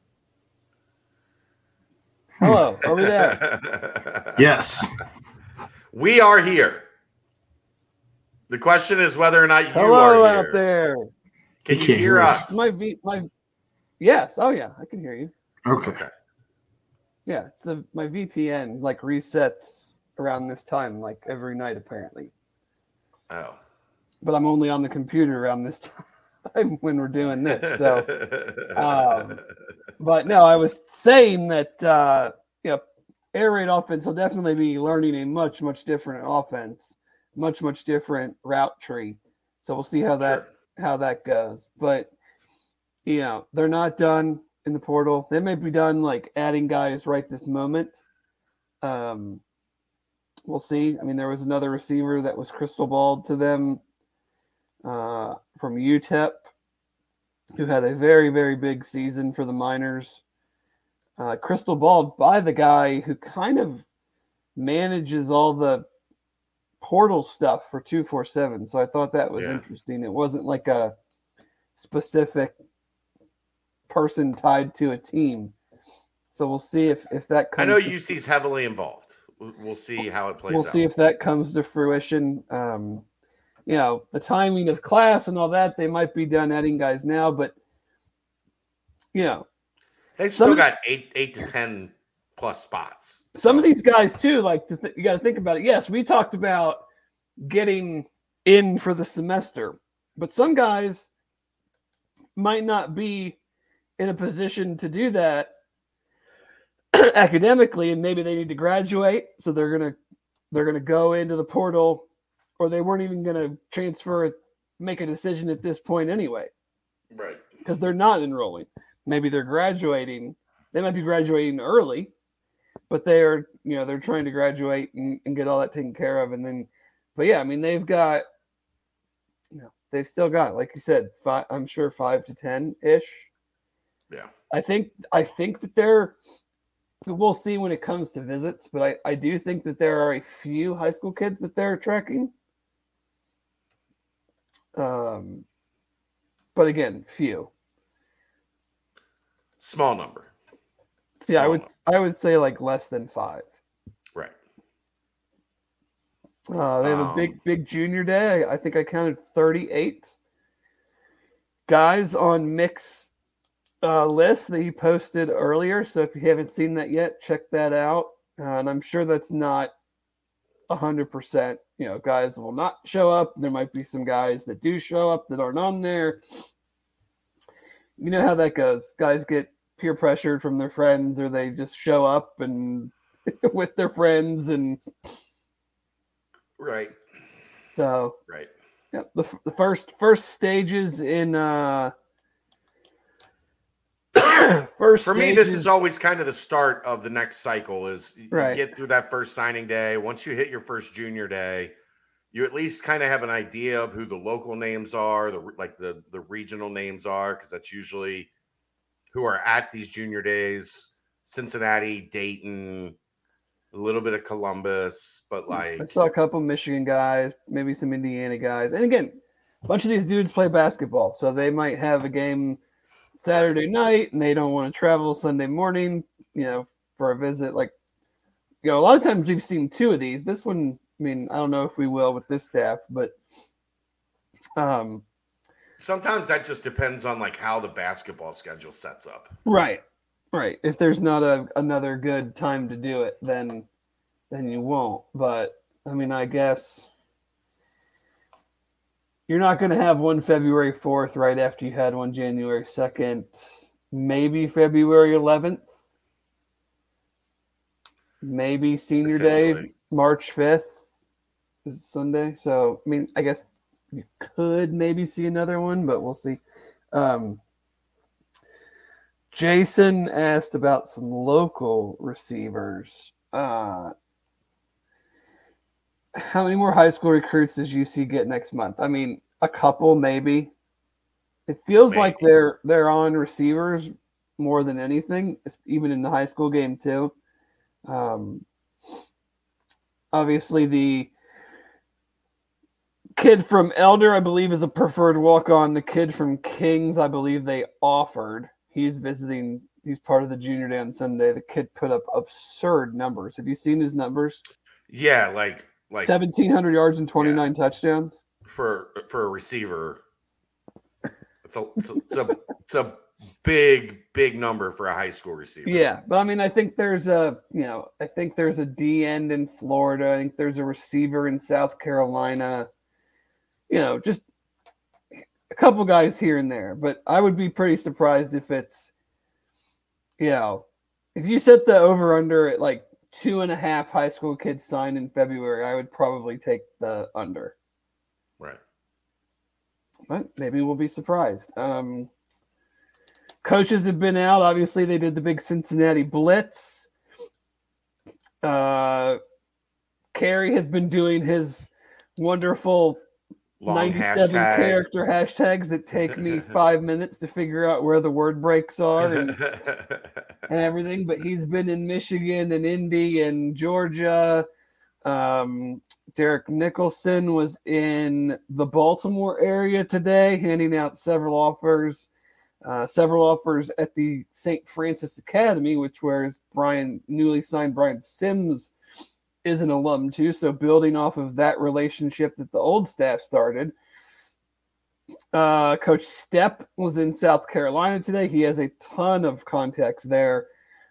Hello, over there. Yes. We are here. The question is whether or not you Hello are here. Hello out there. Can you, you hear us? My my Yes. Oh, yeah. I can hear you. Okay. okay. Yeah. It's the my V P N like resets around this time, like every night apparently. Oh. But I'm only on the computer around this time. When we're doing this, so um, but no, I was saying that uh, you know, air raid offense will definitely be learning a much, much different offense, much, much different route tree. So we'll see how that sure. how that goes. But you know, they're not done in the portal. They may be done like adding guys right this moment. Um, we'll see. I mean, there was another receiver that was crystal balled to them. Uh, from U T E P, who had a very, very big season for the Miners. Uh, crystal balled by the guy who kind of manages all the portal stuff for two forty-seven. So I thought that was yeah. interesting. It wasn't like a specific person tied to a team. So we'll see if, if that comes. I know to- U C's heavily involved. We'll see how it plays we'll out. We'll see if that comes to fruition. Um, You know, the timing of class and all that, they might be done adding guys now, but, you know. They still got eight eight to ten plus spots. Some of these guys, too, like, to th- you got to think about it. Yes, we talked about getting in for the semester, but some guys might not be in a position to do that academically, and maybe they need to graduate, so they're going to they're going to go into the portal. Or they weren't even going to transfer, make a decision at this point anyway. Right. Because they're not enrolling. Maybe they're graduating. They might be graduating early, but they're, you know, they're trying to graduate and, and get all that taken care of. And then, but yeah, I mean, they've got, you know, they've still got, like you said, five, I'm sure five to ten ish. Yeah. I think, I think that they're, we'll see when it comes to visits, but I, I do think that there are a few high school kids that they're tracking. Um, but again, few, small number. Small yeah, I would number. I would say like less than five. Right. Uh, they have um, a big big junior day. I think I counted thirty-eight guys on Mick's uh, list that he posted earlier. So if you haven't seen that yet, check that out. Uh, and I'm sure that's not a hundred percent. You know, guys will not show up. There might be some guys that do show up that aren't on there. You know how that goes. Guys get peer pressured from their friends, or they just show up and with their friends and right. So right. Yeah, the the first first stages in uh first for me, this is always kind of the start of the next cycle is you right. get through that first signing day. Once you hit your first junior day, you at least kind of have an idea of who the local names are, the like the, the regional names are, because that's usually who are at these junior days. Cincinnati, Dayton, a little bit of Columbus, but like I saw a couple Michigan guys, maybe some Indiana guys. And again, a bunch of these dudes play basketball, so they might have a game Saturday night and they don't want to travel Sunday morning, you know, for a visit. Like, you know, a lot of times we've seen two of these. This one, I mean, I don't know if we will with this staff, but um, sometimes that just depends on like how the basketball schedule sets up. Right. Right. If there's not a, another good time to do it, then, then you won't. But I mean, I guess you're not going to have one February fourth right after you had one January second, maybe February eleventh, maybe senior day, March fifth is Sunday. So, I mean, I guess you could maybe see another one, but we'll see. Um, Jason asked about some local receivers. Uh How many more high school recruits does U C get next month? I mean, a couple maybe. It feels maybe. like they're they're on receivers more than anything, even in the high school game too. Um, obviously, the kid from Elder, I believe, is a preferred walk-on. The kid from Kings, I believe, they offered. He's visiting he's part of the Junior Day on Sunday. The kid put up absurd numbers. Have you seen his numbers? Yeah, like like seventeen hundred yards and twenty-nine yeah. touchdowns for for a receiver. It's a it's a, it's a it's a big big number for a high school receiver. Yeah, but I mean, I think there's a you know, I think there's a D end in Florida. I think there's a receiver in South Carolina. You know, just a couple guys here and there, but I would be pretty surprised if it's, you know, if you set the over under at like two and a half high school kids sign in February, I would probably take the under. Right. But maybe we'll be surprised. Um, coaches have been out. Obviously, they did the big Cincinnati blitz. Uh, Kerry has been doing his wonderful long ninety-seven hashtag. Character hashtags that take me five minutes to figure out where the word breaks are and, and everything. But he's been in Michigan and Indy and Georgia. Um, Derek Nicholson was in the Baltimore area today, handing out several offers, uh, several offers at the Saint Francis Academy, which where Brian newly signed Brian Sims is an alum too, so building off of that relationship that the old staff started. Uh, Coach Stepp was in South Carolina today. He has a ton of contacts there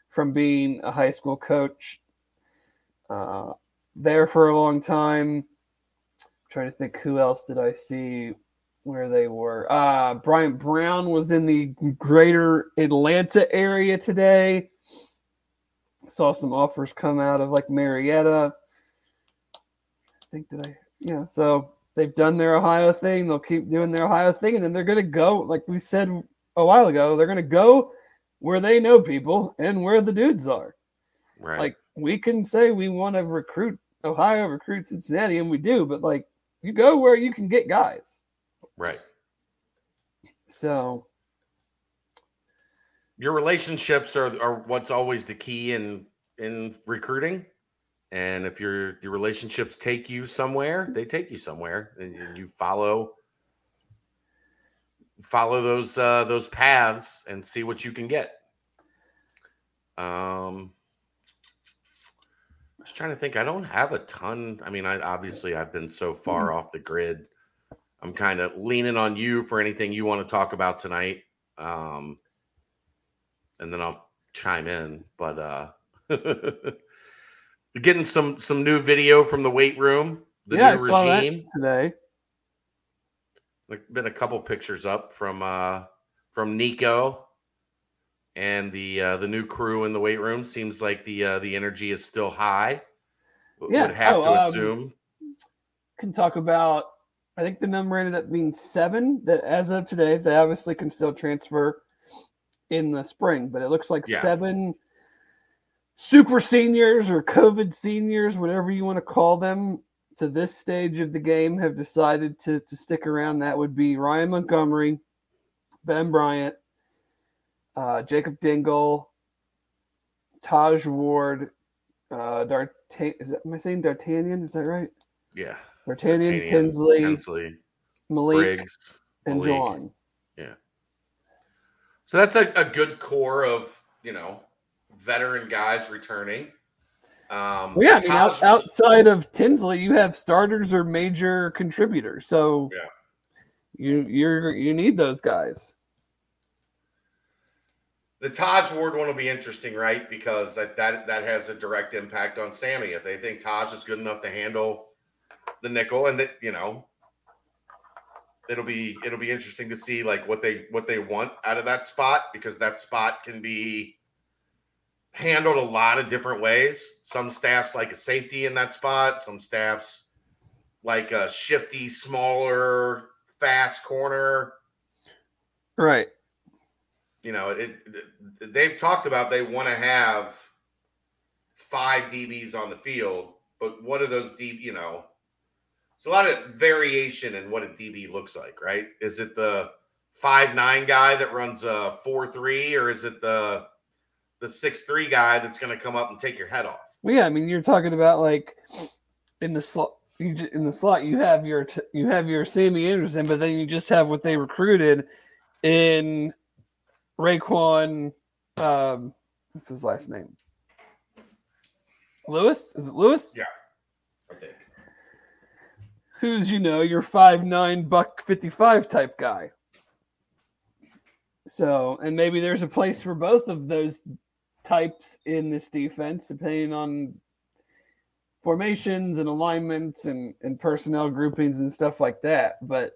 from being a high school coach uh, there for a long time. I'm trying to think who else did I see where they were. Uh, Bryant Brown was in the greater Atlanta area today. Saw some offers come out of like Marietta. I think that I, yeah. So they've done their Ohio thing. They'll keep doing their Ohio thing. And then they're going to go, like we said a while ago, they're going to go where they know people and where the dudes are. Right. Like we can say we want to recruit Ohio, recruit Cincinnati, and we do, but like you go where you can get guys. Right. So. Your relationships are, are what's always the key in in recruiting, and if your your relationships take you somewhere, they take you somewhere, and you, you follow follow those uh, those paths and see what you can get. Um, I was trying to think. I don't have a ton. I mean, I obviously I've been so far off the grid. I'm kind of leaning on you for anything you want to talk about tonight. Um, And then I'll chime in, but uh, getting some some new video from the weight room, the yeah, new I saw regime that today. There's been a couple pictures up from uh, from Nico and the uh, the new crew in the weight room. Seems like the uh, the energy is still high. Yeah, would have oh, to assume. Um, can talk about. I think the number ended up being seven. That as of today, they obviously can still transfer in the spring, but it looks like yeah. seven super seniors or COVID seniors, whatever you want to call them, to this stage of the game have decided to, to stick around. That would be Ryan Montgomery, Ben Bryant, uh, Jacob Dingle, Taj Ward, uh, Dart- is that, am I saying D'Artagnan? Is that right? Yeah. D'Artagnan, D'Artagnan Tinsley, Tinsley, Malik, Briggs, and Malik. John. Yeah. So that's a, a good core of, you know, veteran guys returning. Um, well, yeah, I mean, out, outside of Tinsley, you have starters or major contributors. So yeah. you you're, you need those guys. The Taj Ward one will be interesting, right? Because that, that, that has a direct impact on Sammy. If they think Taj is good enough to handle the nickel and that, you know, It'll be it'll be interesting to see like what they what they want out of that spot, because that spot can be handled a lot of different ways. Some staffs like a safety in that spot. Some staffs like a shifty, smaller, fast corner. Right. You know, it, it, they've talked about they want to have five D Bs on the field, but what are those D B, you know? It's a lot of variation in what a D B looks like, right? Is it the five nine guy that runs a four three, or is it the the six three guy that's going to come up and take your head off? Well, yeah, I mean, you're talking about like in the slot. In the slot, you have your you have your Sammy Anderson, but then you just have what they recruited in Raekwon, Um, what's his last name? Lewis? Is it Lewis? Yeah, I think. Who's, you know, your five nine, buck fifty-five type guy. So, and maybe there's a place for both of those types in this defense, depending on formations and alignments and, and personnel groupings and stuff like that. But,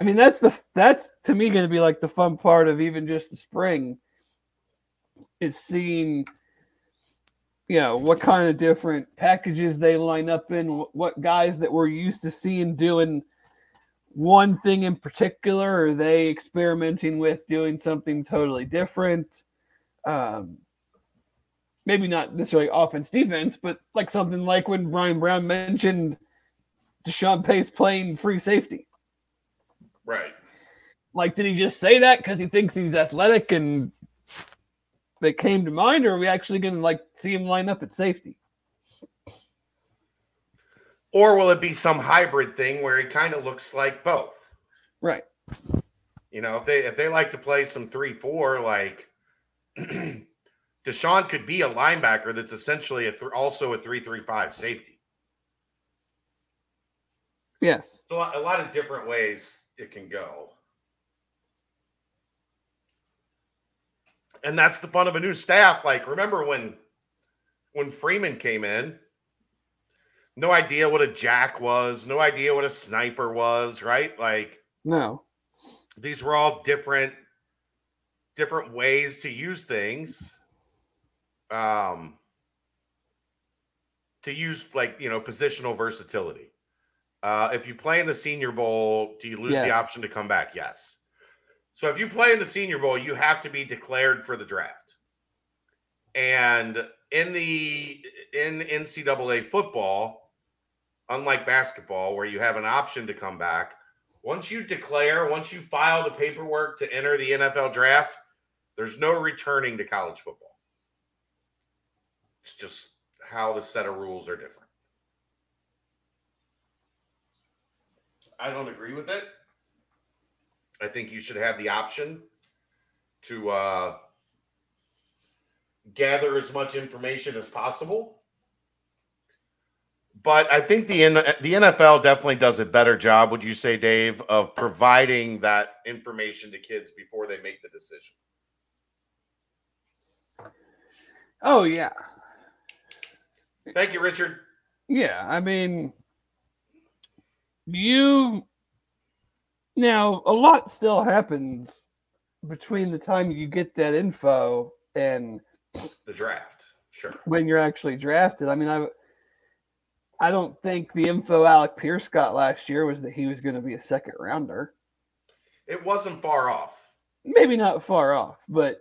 I mean, that's the that's to me going to be like the fun part of even just the spring is seeing, you know, what kind of different packages they line up in, what guys that we're used to seeing doing one thing in particular, are they experimenting with doing something totally different? Um, maybe not necessarily offense, defense, but like something like when Brian Brown mentioned Deshaun Pace playing free safety. Right. Like, did he just say that because he thinks he's athletic and that came to mind, or are we actually going to like see him line up at safety? Or will it be some hybrid thing where he kind of looks like both? Right. You know, if they if they like to play some three four, like Deshaun could be a linebacker that's essentially a th- also a three three five safety. Yes. So a lot of different ways it can go. And that's the fun of a new staff. Like, remember when when Freeman came in, no idea what a jack was, no idea what a sniper was, right? Like, no. These were all different different ways to use things. Um to use, like, you know, positional versatility. Uh, if you play in the Senior Bowl, do you lose yes. the option to come back? Yes. So if you play in the Senior Bowl, you have to be declared for the draft. And in the in N C double A football, unlike basketball where you have an option to come back, once you declare, once you file the paperwork to enter the N F L draft, there's no returning to college football. It's just how the set of rules are different. I don't agree with it. I think you should have the option to uh, gather as much information as possible. But I think the the N F L definitely does a better job, would you say, Dave, of providing that information to kids before they make the decision? Oh, yeah. Thank you, Richard. Yeah, I mean, you... Now, a lot still happens between the time you get that info and the draft, sure. When you're actually drafted. I mean, I I don't think the info Alec Pierce got last year was that he was going to be a second rounder. It wasn't far off. Maybe not far off, but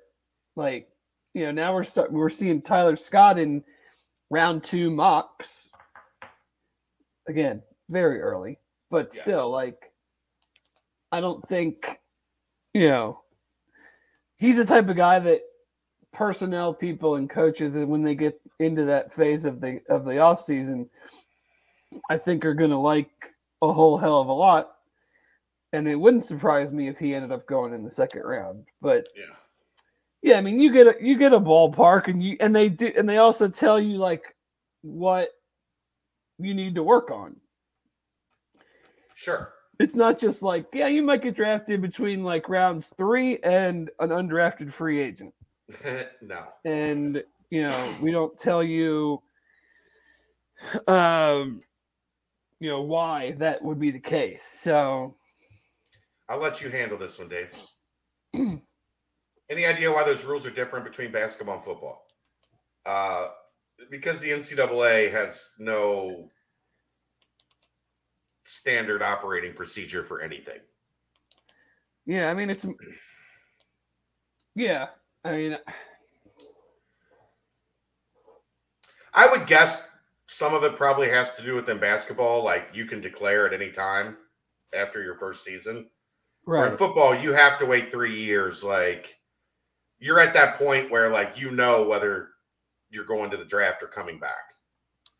like, you know, now we're start, we're seeing Tyler Scott in round two mocks. Again, very early, but yeah. still like, I don't think, you know, he's the type of guy that personnel people and coaches, when they get into that phase of the of the offseason, I think are going to like a whole hell of a lot. And it wouldn't surprise me if he ended up going in the second round. But yeah, yeah, I mean, you get a, you get a ballpark, and you and they do, and they also tell you like what you need to work on. Sure. It's not just like, yeah, you might get drafted between like rounds three and an undrafted free agent. No. And, you know, we don't tell you, um, you know, why that would be the case. So I'll let you handle this one, Dave. Any idea why those rules are different between basketball and football? Uh, because the N C double A has no standard operating procedure for anything. Yeah, I mean, it's yeah, I mean, I would guess some of it probably has to do with in basketball, like you can declare at any time after your first season. Right. Or in football, you have to wait three years. Like, you're at that point where, like, you know whether you're going to the draft or coming back.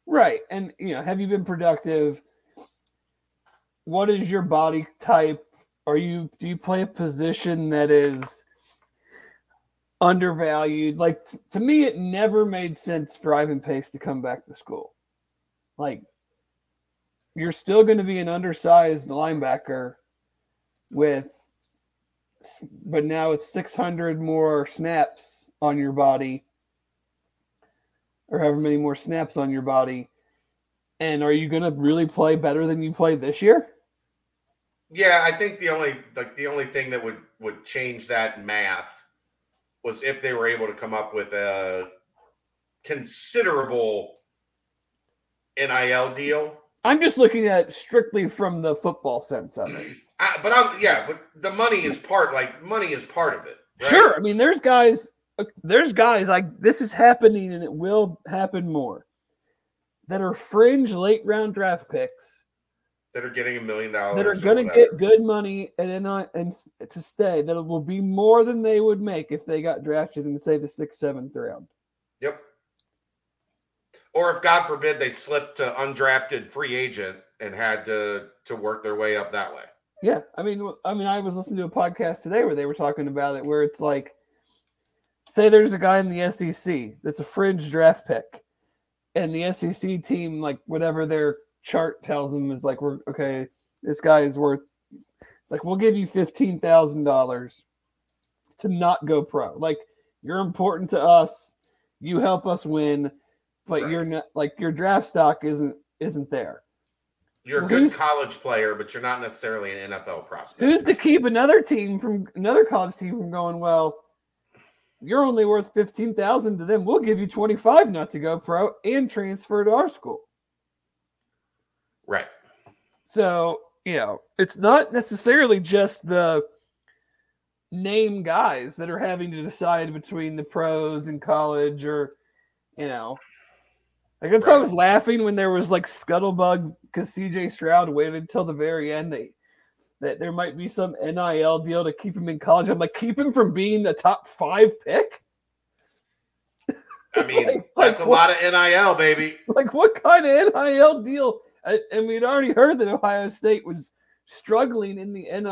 Right. And, you know, have you been productive? What is your body type? Are you do you play a position that is undervalued. Like, t- to me, it never made sense for Ivan Pace to come back to school. Like, you're still going to be an undersized linebacker with, but now with six hundred more snaps on your body, or however many more snaps on your body. And are you going to really play better than you played this year? Yeah, I think the only like the only thing that would, would change that math was if they were able to come up with a considerable N I L deal. I'm just looking at strictly from the football sense of it. I, but I'm yeah, but the money is part like money is part of it. Right? Sure, I mean there's guys there's guys like this is happening and it will happen more that are fringe late round draft picks that are getting a million dollars that are going to get good money and and to stay that it will be more than they would make if they got drafted in say the sixth, seventh round. Yep. Or if, God forbid, they slipped to undrafted free agent and had to, to work their way up that way. Yeah. I mean, I mean, I was listening to a podcast today where they were talking about it, where it's like, say there's a guy in the S E C that's a fringe draft pick and the S E C team, like whatever their chart tells them is like, we're okay, this guy is worth, it's like, we'll give you fifteen thousand dollars to not go pro. Like, you're important to us. You help us win. But right. You're not like your draft stock isn't isn't there. You're a well, good college player, but you're not necessarily an N F L prospect. Who's to keep another team from another college team from going, well, you're only worth fifteen thousand to them. We'll give you twenty five not to go pro and transfer to our school. Right. So, you know, it's not necessarily just the name guys that are having to decide between the pros and college or, you know. I guess right. I was laughing when there was like scuttlebutt because C J Stroud waited until the very end that, that there might be some N I L deal to keep him in college. I'm like, keep him from being the top five pick? I mean, like, that's like a what, lot of N I L, baby. Like, what kind of N I L deal? I, and we'd already heard that Ohio State was struggling in the N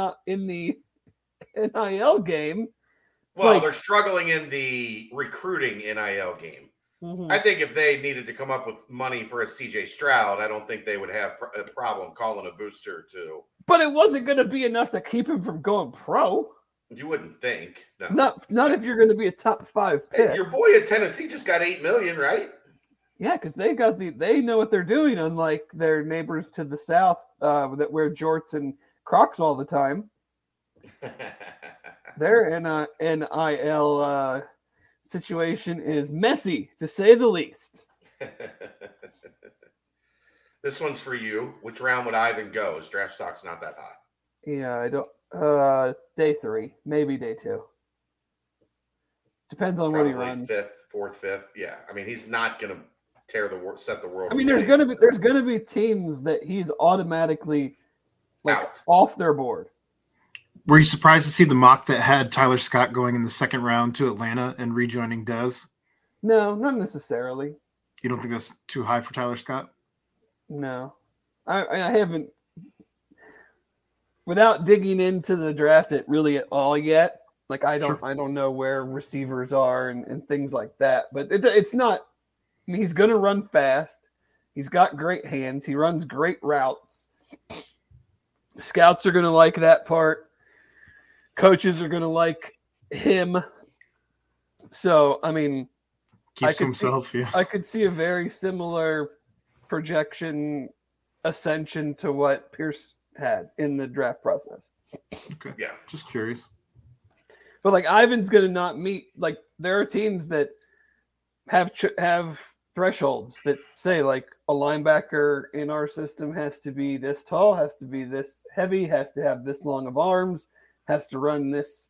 I L game. It's well, like, they're struggling in the recruiting N I L game. Mm-hmm. I think if they needed to come up with money for a C J Stroud, I don't think they would have a problem calling a booster to. But it wasn't going to be enough to keep him from going pro. You wouldn't think. No. Not, not if you're going to be a top five pick. Hey, your boy at Tennessee just got eight million, right? Yeah, because they got the they know what they're doing, unlike their neighbors to the south uh, that wear jorts and Crocs all the time. Their N I L. Uh, situation is messy, to say the least. This one's for you. Which round would Ivan go? His draft stock's not that high. Yeah, I don't. Uh, day three, maybe day two. Depends on Probably what he runs. Fifth, fourth, fifth. Yeah, I mean he's not gonna tear the world, set the world. I mean, there's gonna be there's gonna be teams that he's automatically like out. Off their board. Were you surprised to see the mock that had Tyler Scott going in the second round to Atlanta and rejoining Dez? No, not necessarily. You don't think that's too high for Tyler Scott? No. I, I haven't, without digging into the draft it really at all yet, like I don't sure. I don't know where receivers are and, and things like that. But it, it's not, I mean, he's going to run fast. He's got great hands. He runs great routes. Scouts are going to like that part. Coaches are going to like him. So, I mean, Keeps I could, himself, see, yeah. I could see a very similar projection ascension to what Pierce had in the draft process. Okay. Yeah. Just curious. But like Ivan's going to not meet, like there are teams that have, have thresholds that say like a linebacker in our system has to be this tall, has to be this heavy, has to have this long of arms, has to run this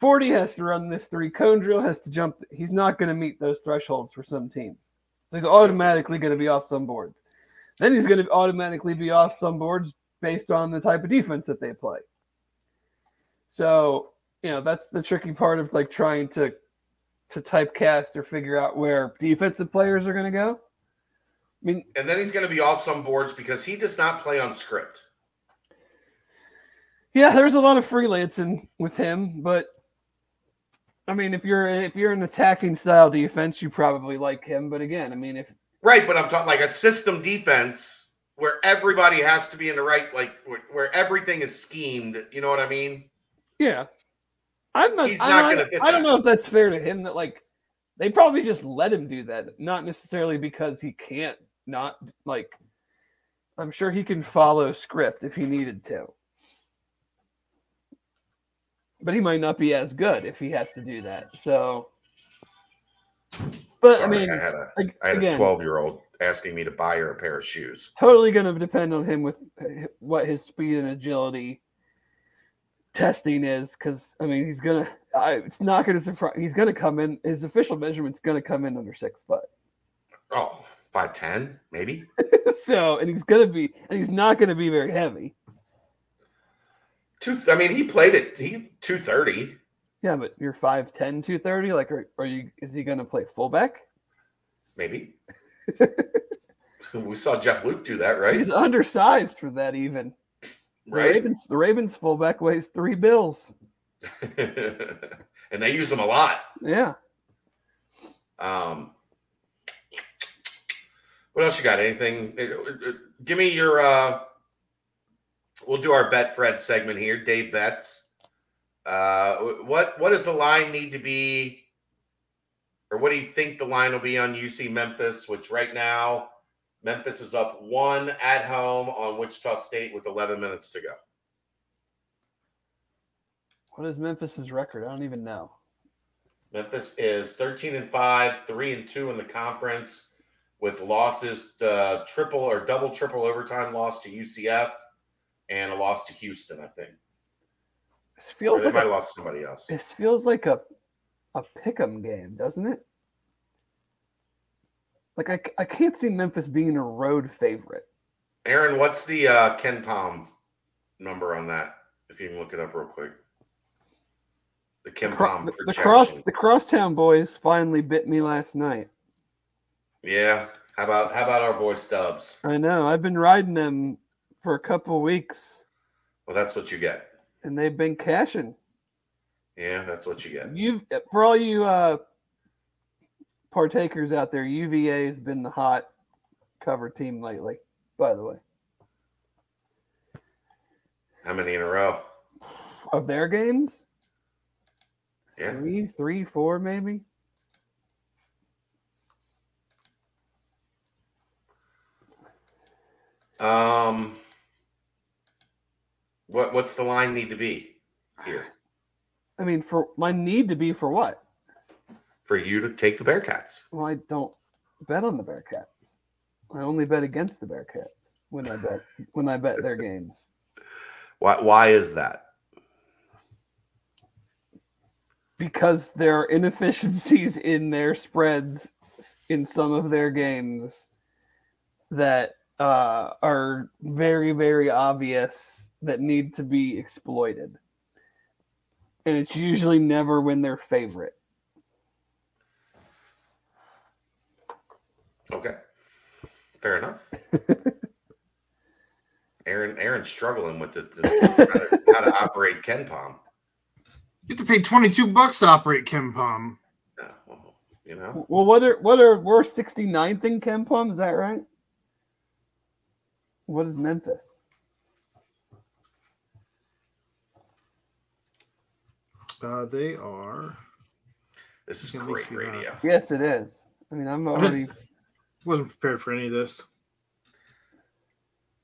forty, has to run this three cone drill, has to jump. He's not going to meet those thresholds for some team. So he's automatically going to be off some boards. Then he's going to automatically be off some boards based on the type of defense that they play. So, you know, that's the tricky part of like trying to, to typecast or figure out where defensive players are going to go. I mean, and then he's going to be off some boards because he does not play on script. Yeah, there's a lot of freelancing with him, but I mean, if you're if you're an attacking style defense, you probably like him. But again, I mean, if right, but I'm talking like a system defense where everybody has to be in the right, like where, where everything is schemed. You know what I mean? Yeah, I'm not. He's I'm not going to. I don't know if that's fair to him. That like they probably just let him do that, not necessarily because he can't not like. I'm sure he can follow script if he needed to. But he might not be as good if he has to do that. So, but Sorry, I mean, I had a, ag- I had again, a twelve-year-old asking me to buy her a pair of shoes. Totally going to depend on him with what his speed and agility testing is, because I mean, he's gonna. I, it's not going to surprise. He's going to come in. His official measurement's going to come in under six foot. Oh, five ten, maybe. So, and he's going to be, and he's not going to be very heavy. Two, I mean, he played it. He two thirty. Yeah, but you're five ten, two thirty. Like, are, are you? Is he going to play fullback? Maybe. We saw Jeff Luke do that, right? He's undersized for that, even. Right. The Ravens, the Ravens fullback weighs three bills, and they use him a lot. Yeah. Um. What else you got? Anything? Give me your. Uh, We'll do our Betfred segment here. Dave bets. Uh, what what does the line need to be, or what do you think the line will be on U C Memphis? Which right now, Memphis is up one at home on Wichita State with eleven minutes to go. What is Memphis's record? I don't even know. Memphis is thirteen and five, three and two in the conference, with losses to triple or double triple overtime loss to U C F. And a loss to Houston, I think. This feels or they like might a, lost somebody else. This feels like a a pick'em game, doesn't it? Like I, I can't see Memphis being a road favorite. Aaron, what's the uh, Ken Pom number on that? If you can look it up real quick. The Ken the, Pom. The, the cross the Crosstown boys finally bit me last night. Yeah. How about how about our boy Stubbs? I know. I've been riding them for a couple weeks. Well, that's what you get. And they've been cashing. Yeah, that's what you get. You've for all you uh, partakers out there, U V A has been the hot cover team lately, by the way. How many in a row? Of their games? Yeah. Three, three, four maybe. Um... What what's the line need to be here? I mean, for my need to be for what? For you to take the Bearcats. Well, I don't bet on the Bearcats. I only bet against the Bearcats when I bet when I bet their games. Why why is that? Because there are inefficiencies in their spreads in some of their games that uh, are very, very obvious, that need to be exploited. And it's usually never when they're favorite. Okay. Fair enough. Aaron Aaron's struggling with this, this how, to, how to operate Ken Pom. You have to pay twenty-two bucks to operate Ken Pom. Yeah, well, you know. Well, what are what are we're sixty-ninth in Ken Pom, is that right? What is Memphis? Uh, they are. This is great radio. That. Yes, it is. I mean, I'm already. Wasn't prepared for any of this.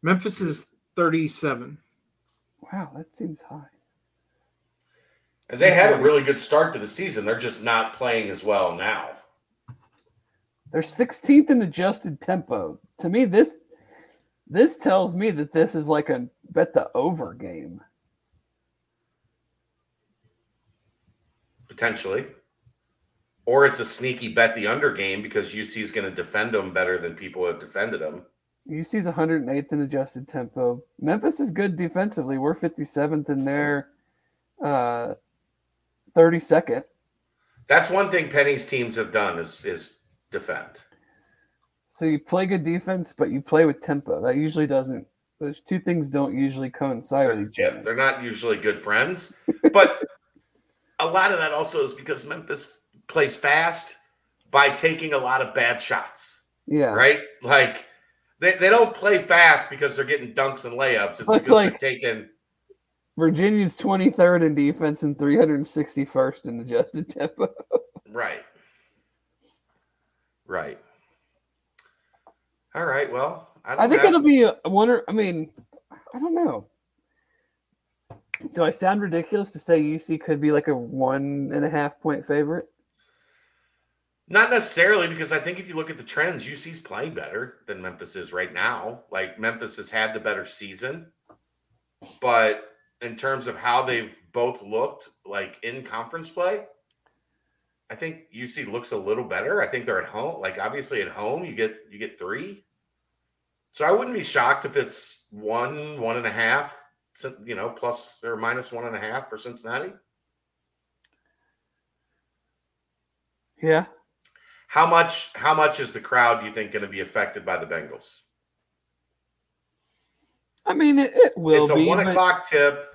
Memphis is thirty-seven. Wow, that seems high. And they had a really good start to the season. They're just not playing as well now. They're sixteenth in adjusted tempo. To me, this this tells me that this is like a bet the over game. Potentially. Or it's a sneaky bet the under game because U C is going to defend them better than people have defended them. U C's one hundred eighth in adjusted tempo. Memphis is good defensively. We're fifty-seventh in their uh, thirty-second. That's one thing Penny's teams have done is, is defend. So you play good defense, but you play with tempo. That usually doesn't. Those two things don't usually coincide they're, with each other. Yeah, they're not usually good friends, but a lot of that also is because Memphis plays fast by taking a lot of bad shots. Yeah. Right? Like, they, they don't play fast because they're getting dunks and layups. It's because like they're taking – Virginia's twenty-third in defense and three hundred sixty-first in adjusted tempo. Right. Right. All right, well. I, don't I think have... it'll be a wonder. I mean, I don't know. Do I sound ridiculous to say U C could be like a one and a half point favorite? Not necessarily, because I think if you look at the trends, U C's playing better than Memphis is right now. Like, Memphis has had the better season, but in terms of how they've both looked, like, in conference play, I think U C looks a little better. I think they're at home. Like, obviously at home, you get you get three. So I wouldn't be shocked if it's one, one and a half, you know, plus or minus one and a half for Cincinnati. Yeah. How much, how much is the crowd, do you think, going to be affected by the Bengals? I mean, it, it will be. It's a be, one o'clock tip.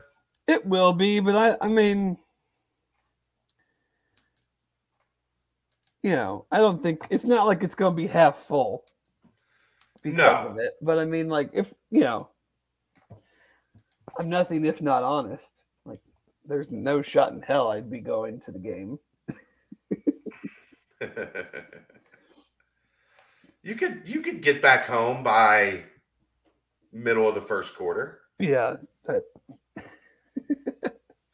It will be, but I, I mean, you know, I don't think it's not like it's going to be half full because no. of it. But I mean, like, if, you know, I'm nothing if not honest. Like, there's no shot in hell I'd be going to the game. You could, you could get back home by middle of the first quarter. Yeah.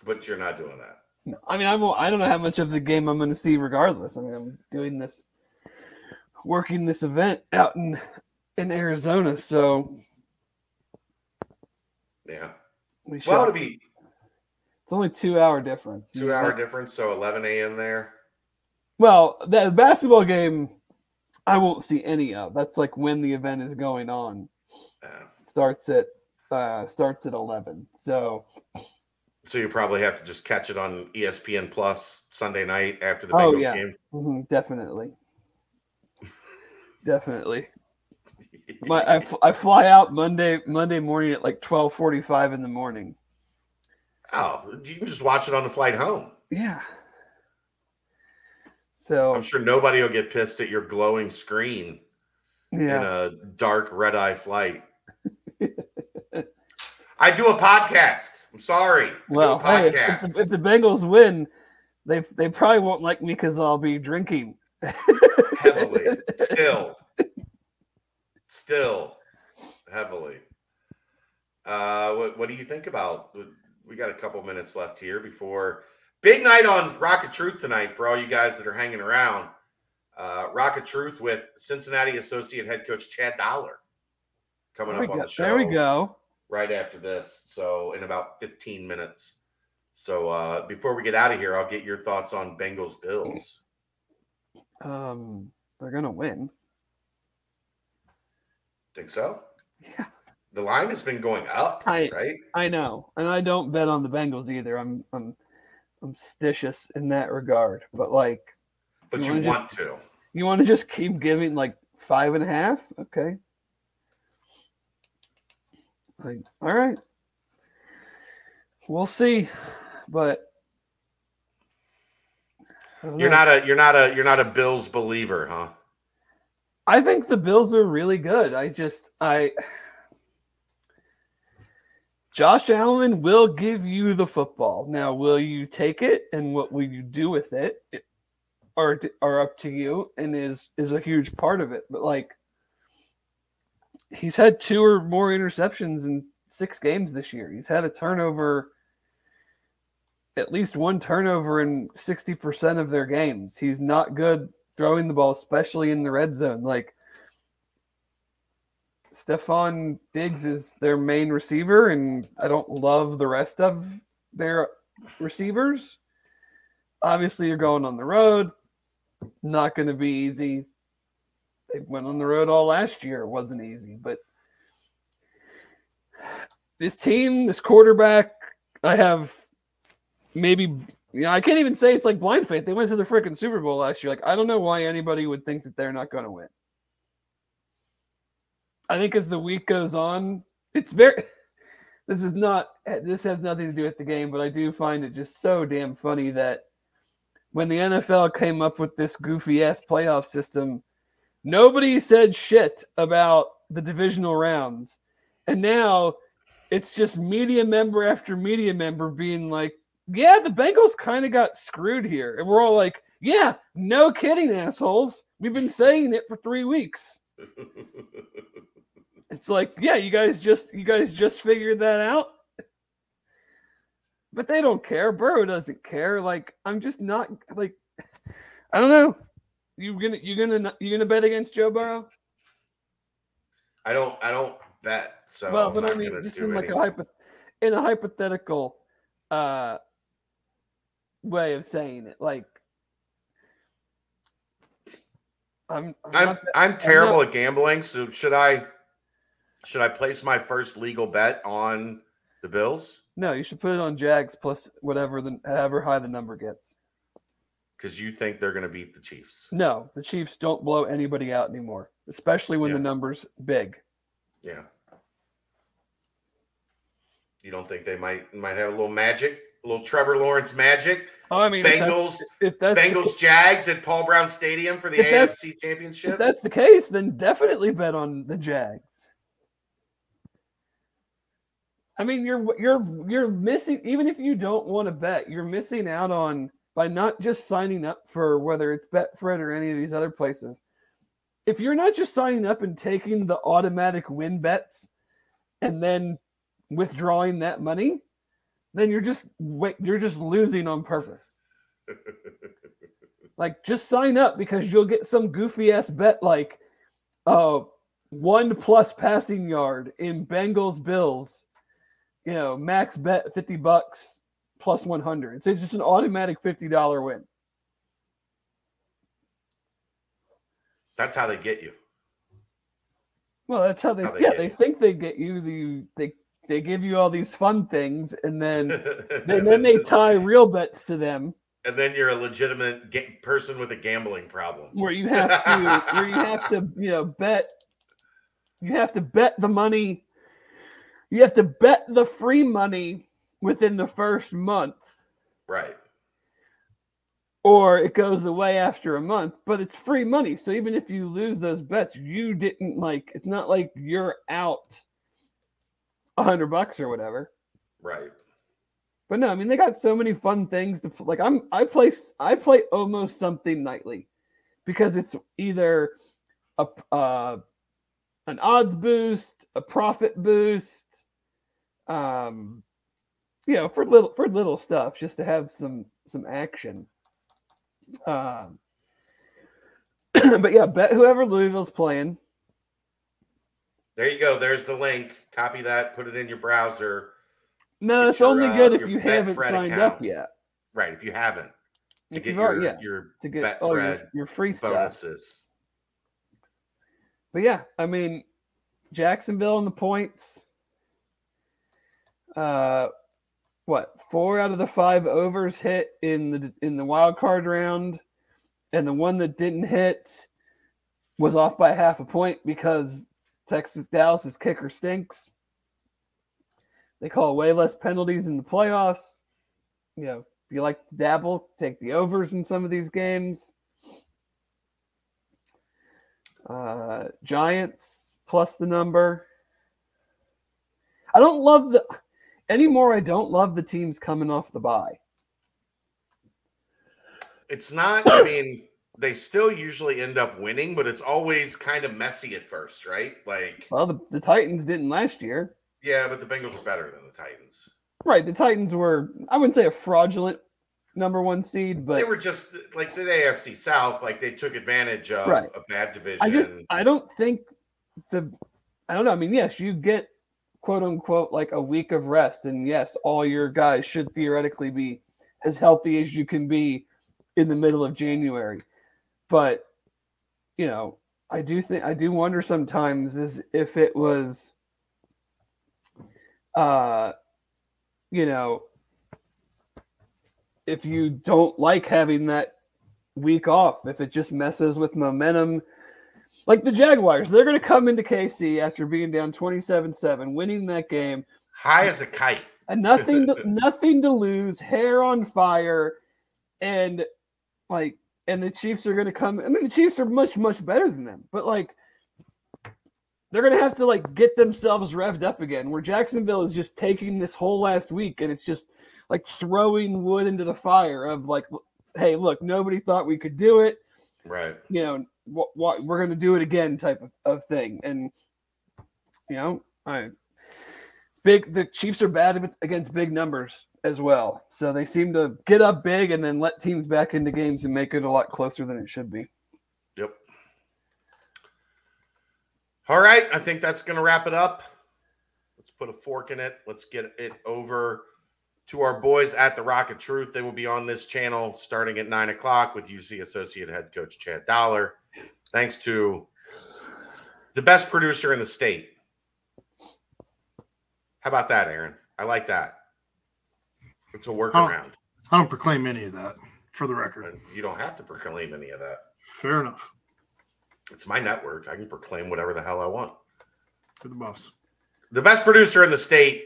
But you're not doing that. No, I mean, I won't, I don't know how much of the game I'm going to see regardless. I mean, I'm doing this, working this event out in, in Arizona. So. Yeah. We should well, it'll be. It's only two hour difference. Two hour difference. So eleven a.m. there. Well, that basketball game, I won't see any of. That's like when the event is going on. Uh, starts at uh, starts at eleven. So, so you probably have to just catch it on E S P N Plus Sunday night after the Bengals oh, yeah. game. Mm-hmm, definitely, definitely. My I, f- I fly out Monday Monday morning at like twelve forty five in the morning. Oh, you can just watch it on the flight home. Yeah. So I'm sure nobody will get pissed at your glowing screen. Yeah. In a dark red-eye flight. I do a podcast. I'm sorry. Well, hey, if, if, the, if the Bengals win, they they probably won't like me because I'll be drinking. Heavily. Still. Still. Heavily. Uh, what, what do you think about? We got a couple minutes left here before. Big night on Rocket Truth tonight for all you guys that are hanging around. Uh, Rocket Truth with Cincinnati associate head coach Chad Dollar coming up on the show. There we go. Right after this, so in about fifteen minutes. So uh, before we get out of here, I'll get your thoughts on Bengals Bills. Um, they're gonna win. Think so? Yeah. The line has been going up, I, right? I know, and I don't bet on the Bengals either. I'm I'm I'm stitious in that regard, but like, but you, you want just, to. You want to just keep giving like five and a half? Okay. Like, all right. We'll see. But you're know. not a you're not a you're not a Bills believer, huh? I think the Bills are really good. I just I Josh Allen will give you the football. Now, will you take it and what will you do with it? it Are, are up to you and is is a huge part of it. But like, he's had two or more interceptions in six games this year. He's had a turnover, at least one turnover in sixty percent of their games. He's not good throwing the ball, especially in the red zone. Like, Stephon Diggs is their main receiver, and I don't love the rest of their receivers. Obviously, you're going on the road. Not going to be easy. They went on the road all last year. It wasn't easy, but this team, this quarterback, I have maybe, you know, I can't even say it's like blind faith. They went to the freaking Super Bowl last year. Like, I don't know why anybody would think that they're not going to win. I think as the week goes on, it's very, This is not, this has nothing to do with the game, but I do find it just so damn funny that when the N F L came up with this goofy-ass playoff system, nobody said shit about the divisional rounds. And now it's just media member after media member being like, yeah, the Bengals kind of got screwed here. And we're all like, yeah, no kidding, assholes. We've been saying it for three weeks. It's like, yeah, you guys just you guys just figured that out. But they don't care. Burrow doesn't care. Like, I'm just not, like, I don't know. You gonna you gonna you gonna bet against Joe Burrow? I don't I don't bet. So well, but I mean, just in like anything. a hypo, in a hypothetical uh, way of saying it, like. I'm I'm I'm, not, I'm terrible I'm not, at gambling. So should I should I place my first legal bet on the Bills? No, you should put it on Jags plus whatever the however high the number gets. Because you think they're going to beat the Chiefs? No, the Chiefs don't blow anybody out anymore, especially when yeah. the number's big. Yeah. You don't think they might might have a little magic, a little Trevor Lawrence magic? Oh, I mean, Bengals, if that's, if that's Bengals, Jags at Paul Brown Stadium for the A F C Championship. If that's the case, then definitely bet on the Jags. I mean, you're you're you're missing, even if you don't want to bet, you're missing out on by not just signing up for whether it's Betfred or any of these other places. If you're not just signing up and taking the automatic win bets and then withdrawing that money, then you're just you're just losing on purpose. Like, just sign up because you'll get some goofy ass bet like, uh, one plus passing yard in Bengals Bills, you know, max bet fifty bucks plus one hundred. So it's just an automatic fifty dollar win. That's how they get you. Well, that's how they, how they yeah they you. think they get you the they. They give you all these fun things, and then and then they tie real bets to them. And then you're a legitimate ga- person with a gambling problem, where you have to, where you have to, you know, bet. You have to bet the money. You have to bet the free money within the first month, right? Or it goes away after a month, but it's free money. So even if you lose those bets, you didn't like. It's not like you're out hundred bucks or whatever, right? But no, I mean, they got so many fun things to like. I'm I play I play almost something nightly because it's either a uh, an odds boost, a profit boost, um, you know, for little for little stuff just to have some some action. Um, but yeah, bet whoever Louisville's playing. There you go. There's the link. Copy that. Put it in your browser. No, it's only uh, good if you haven't Betfred signed account. up yet. Right. If you haven't. To if get your, yeah, your to get oh, your, your free bonuses. Stuff. But yeah, I mean, Jacksonville and the points. Uh, what? Four out of the five overs hit in the in the wild card round, and the one that didn't hit was off by half a point because Texas Dallas's kicker stinks. They call way less penalties in the playoffs. You know, if you like to dabble, take the overs in some of these games. Uh, Giants plus the number. I don't love the anymore. I don't love the teams coming off the bye. It's not. I mean. They still usually end up winning, but it's always kind of messy at first, right? Like, well, the, the Titans didn't last year. Yeah, but the Bengals are better than the Titans. Right, the Titans were, I wouldn't say a fraudulent number one seed, but they were just like the A F C South, like they took advantage of right. a bad division. I just, I don't think the, I don't know. I mean, yes, you get quote unquote like a week of rest, and yes, all your guys should theoretically be as healthy as you can be in the middle of January. But, you know, I do think I do wonder sometimes is if it was, uh, you know, if you don't like having that week off, if it just messes with momentum, like the Jaguars, they're going to come into K C after being down twenty-seven seven, winning that game, High as a kite. nothing, to, nothing to lose, hair on fire, and like, and the Chiefs are going to come. I mean, the Chiefs are much, much better than them, but like, they're going to have to like get themselves revved up again, where Jacksonville is just taking this whole last week and it's just like throwing wood into the fire of like, hey, look, nobody thought we could do it. Right. You know, wh- wh- we're going to do it again type of, of thing. And, you know, I big, the Chiefs are bad against big numbers as well. So they seem to get up big and then let teams back into games and make it a lot closer than it should be. Yep. All right, I think that's going to wrap it up. Let's put a fork in it. Let's get it over to our boys at the Rocket Truth. They will be on this channel starting at nine o'clock with U C Associate Head Coach Chad Dollar. Thanks to the best producer in the state. How about that, Aaron? I like that. It's a workaround. I don't proclaim any of that, for the record. You don't have to proclaim any of that. Fair enough. It's my network. I can proclaim whatever the hell I want. To the boss. The best producer in the state,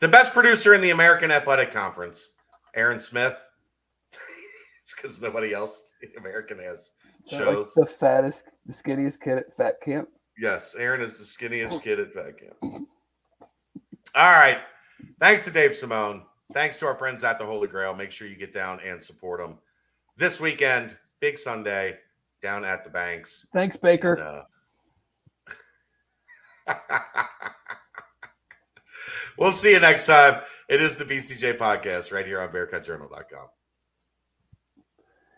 the best producer in the American Athletic Conference, Aaron Smith. It's because nobody else in American has shows. Like the fattest, the skinniest kid at Fat Camp. Yes, Aaron is the skinniest kid at Fat Camp. All right. Thanks to Dave Simone. Thanks to our friends at the Holy Grail. Make sure you get down and support them. This weekend, big Sunday. Down at the Banks. Thanks, Baker. And, uh, we'll see you next time. It is the B C J podcast right here on Bearcat Journal dot com.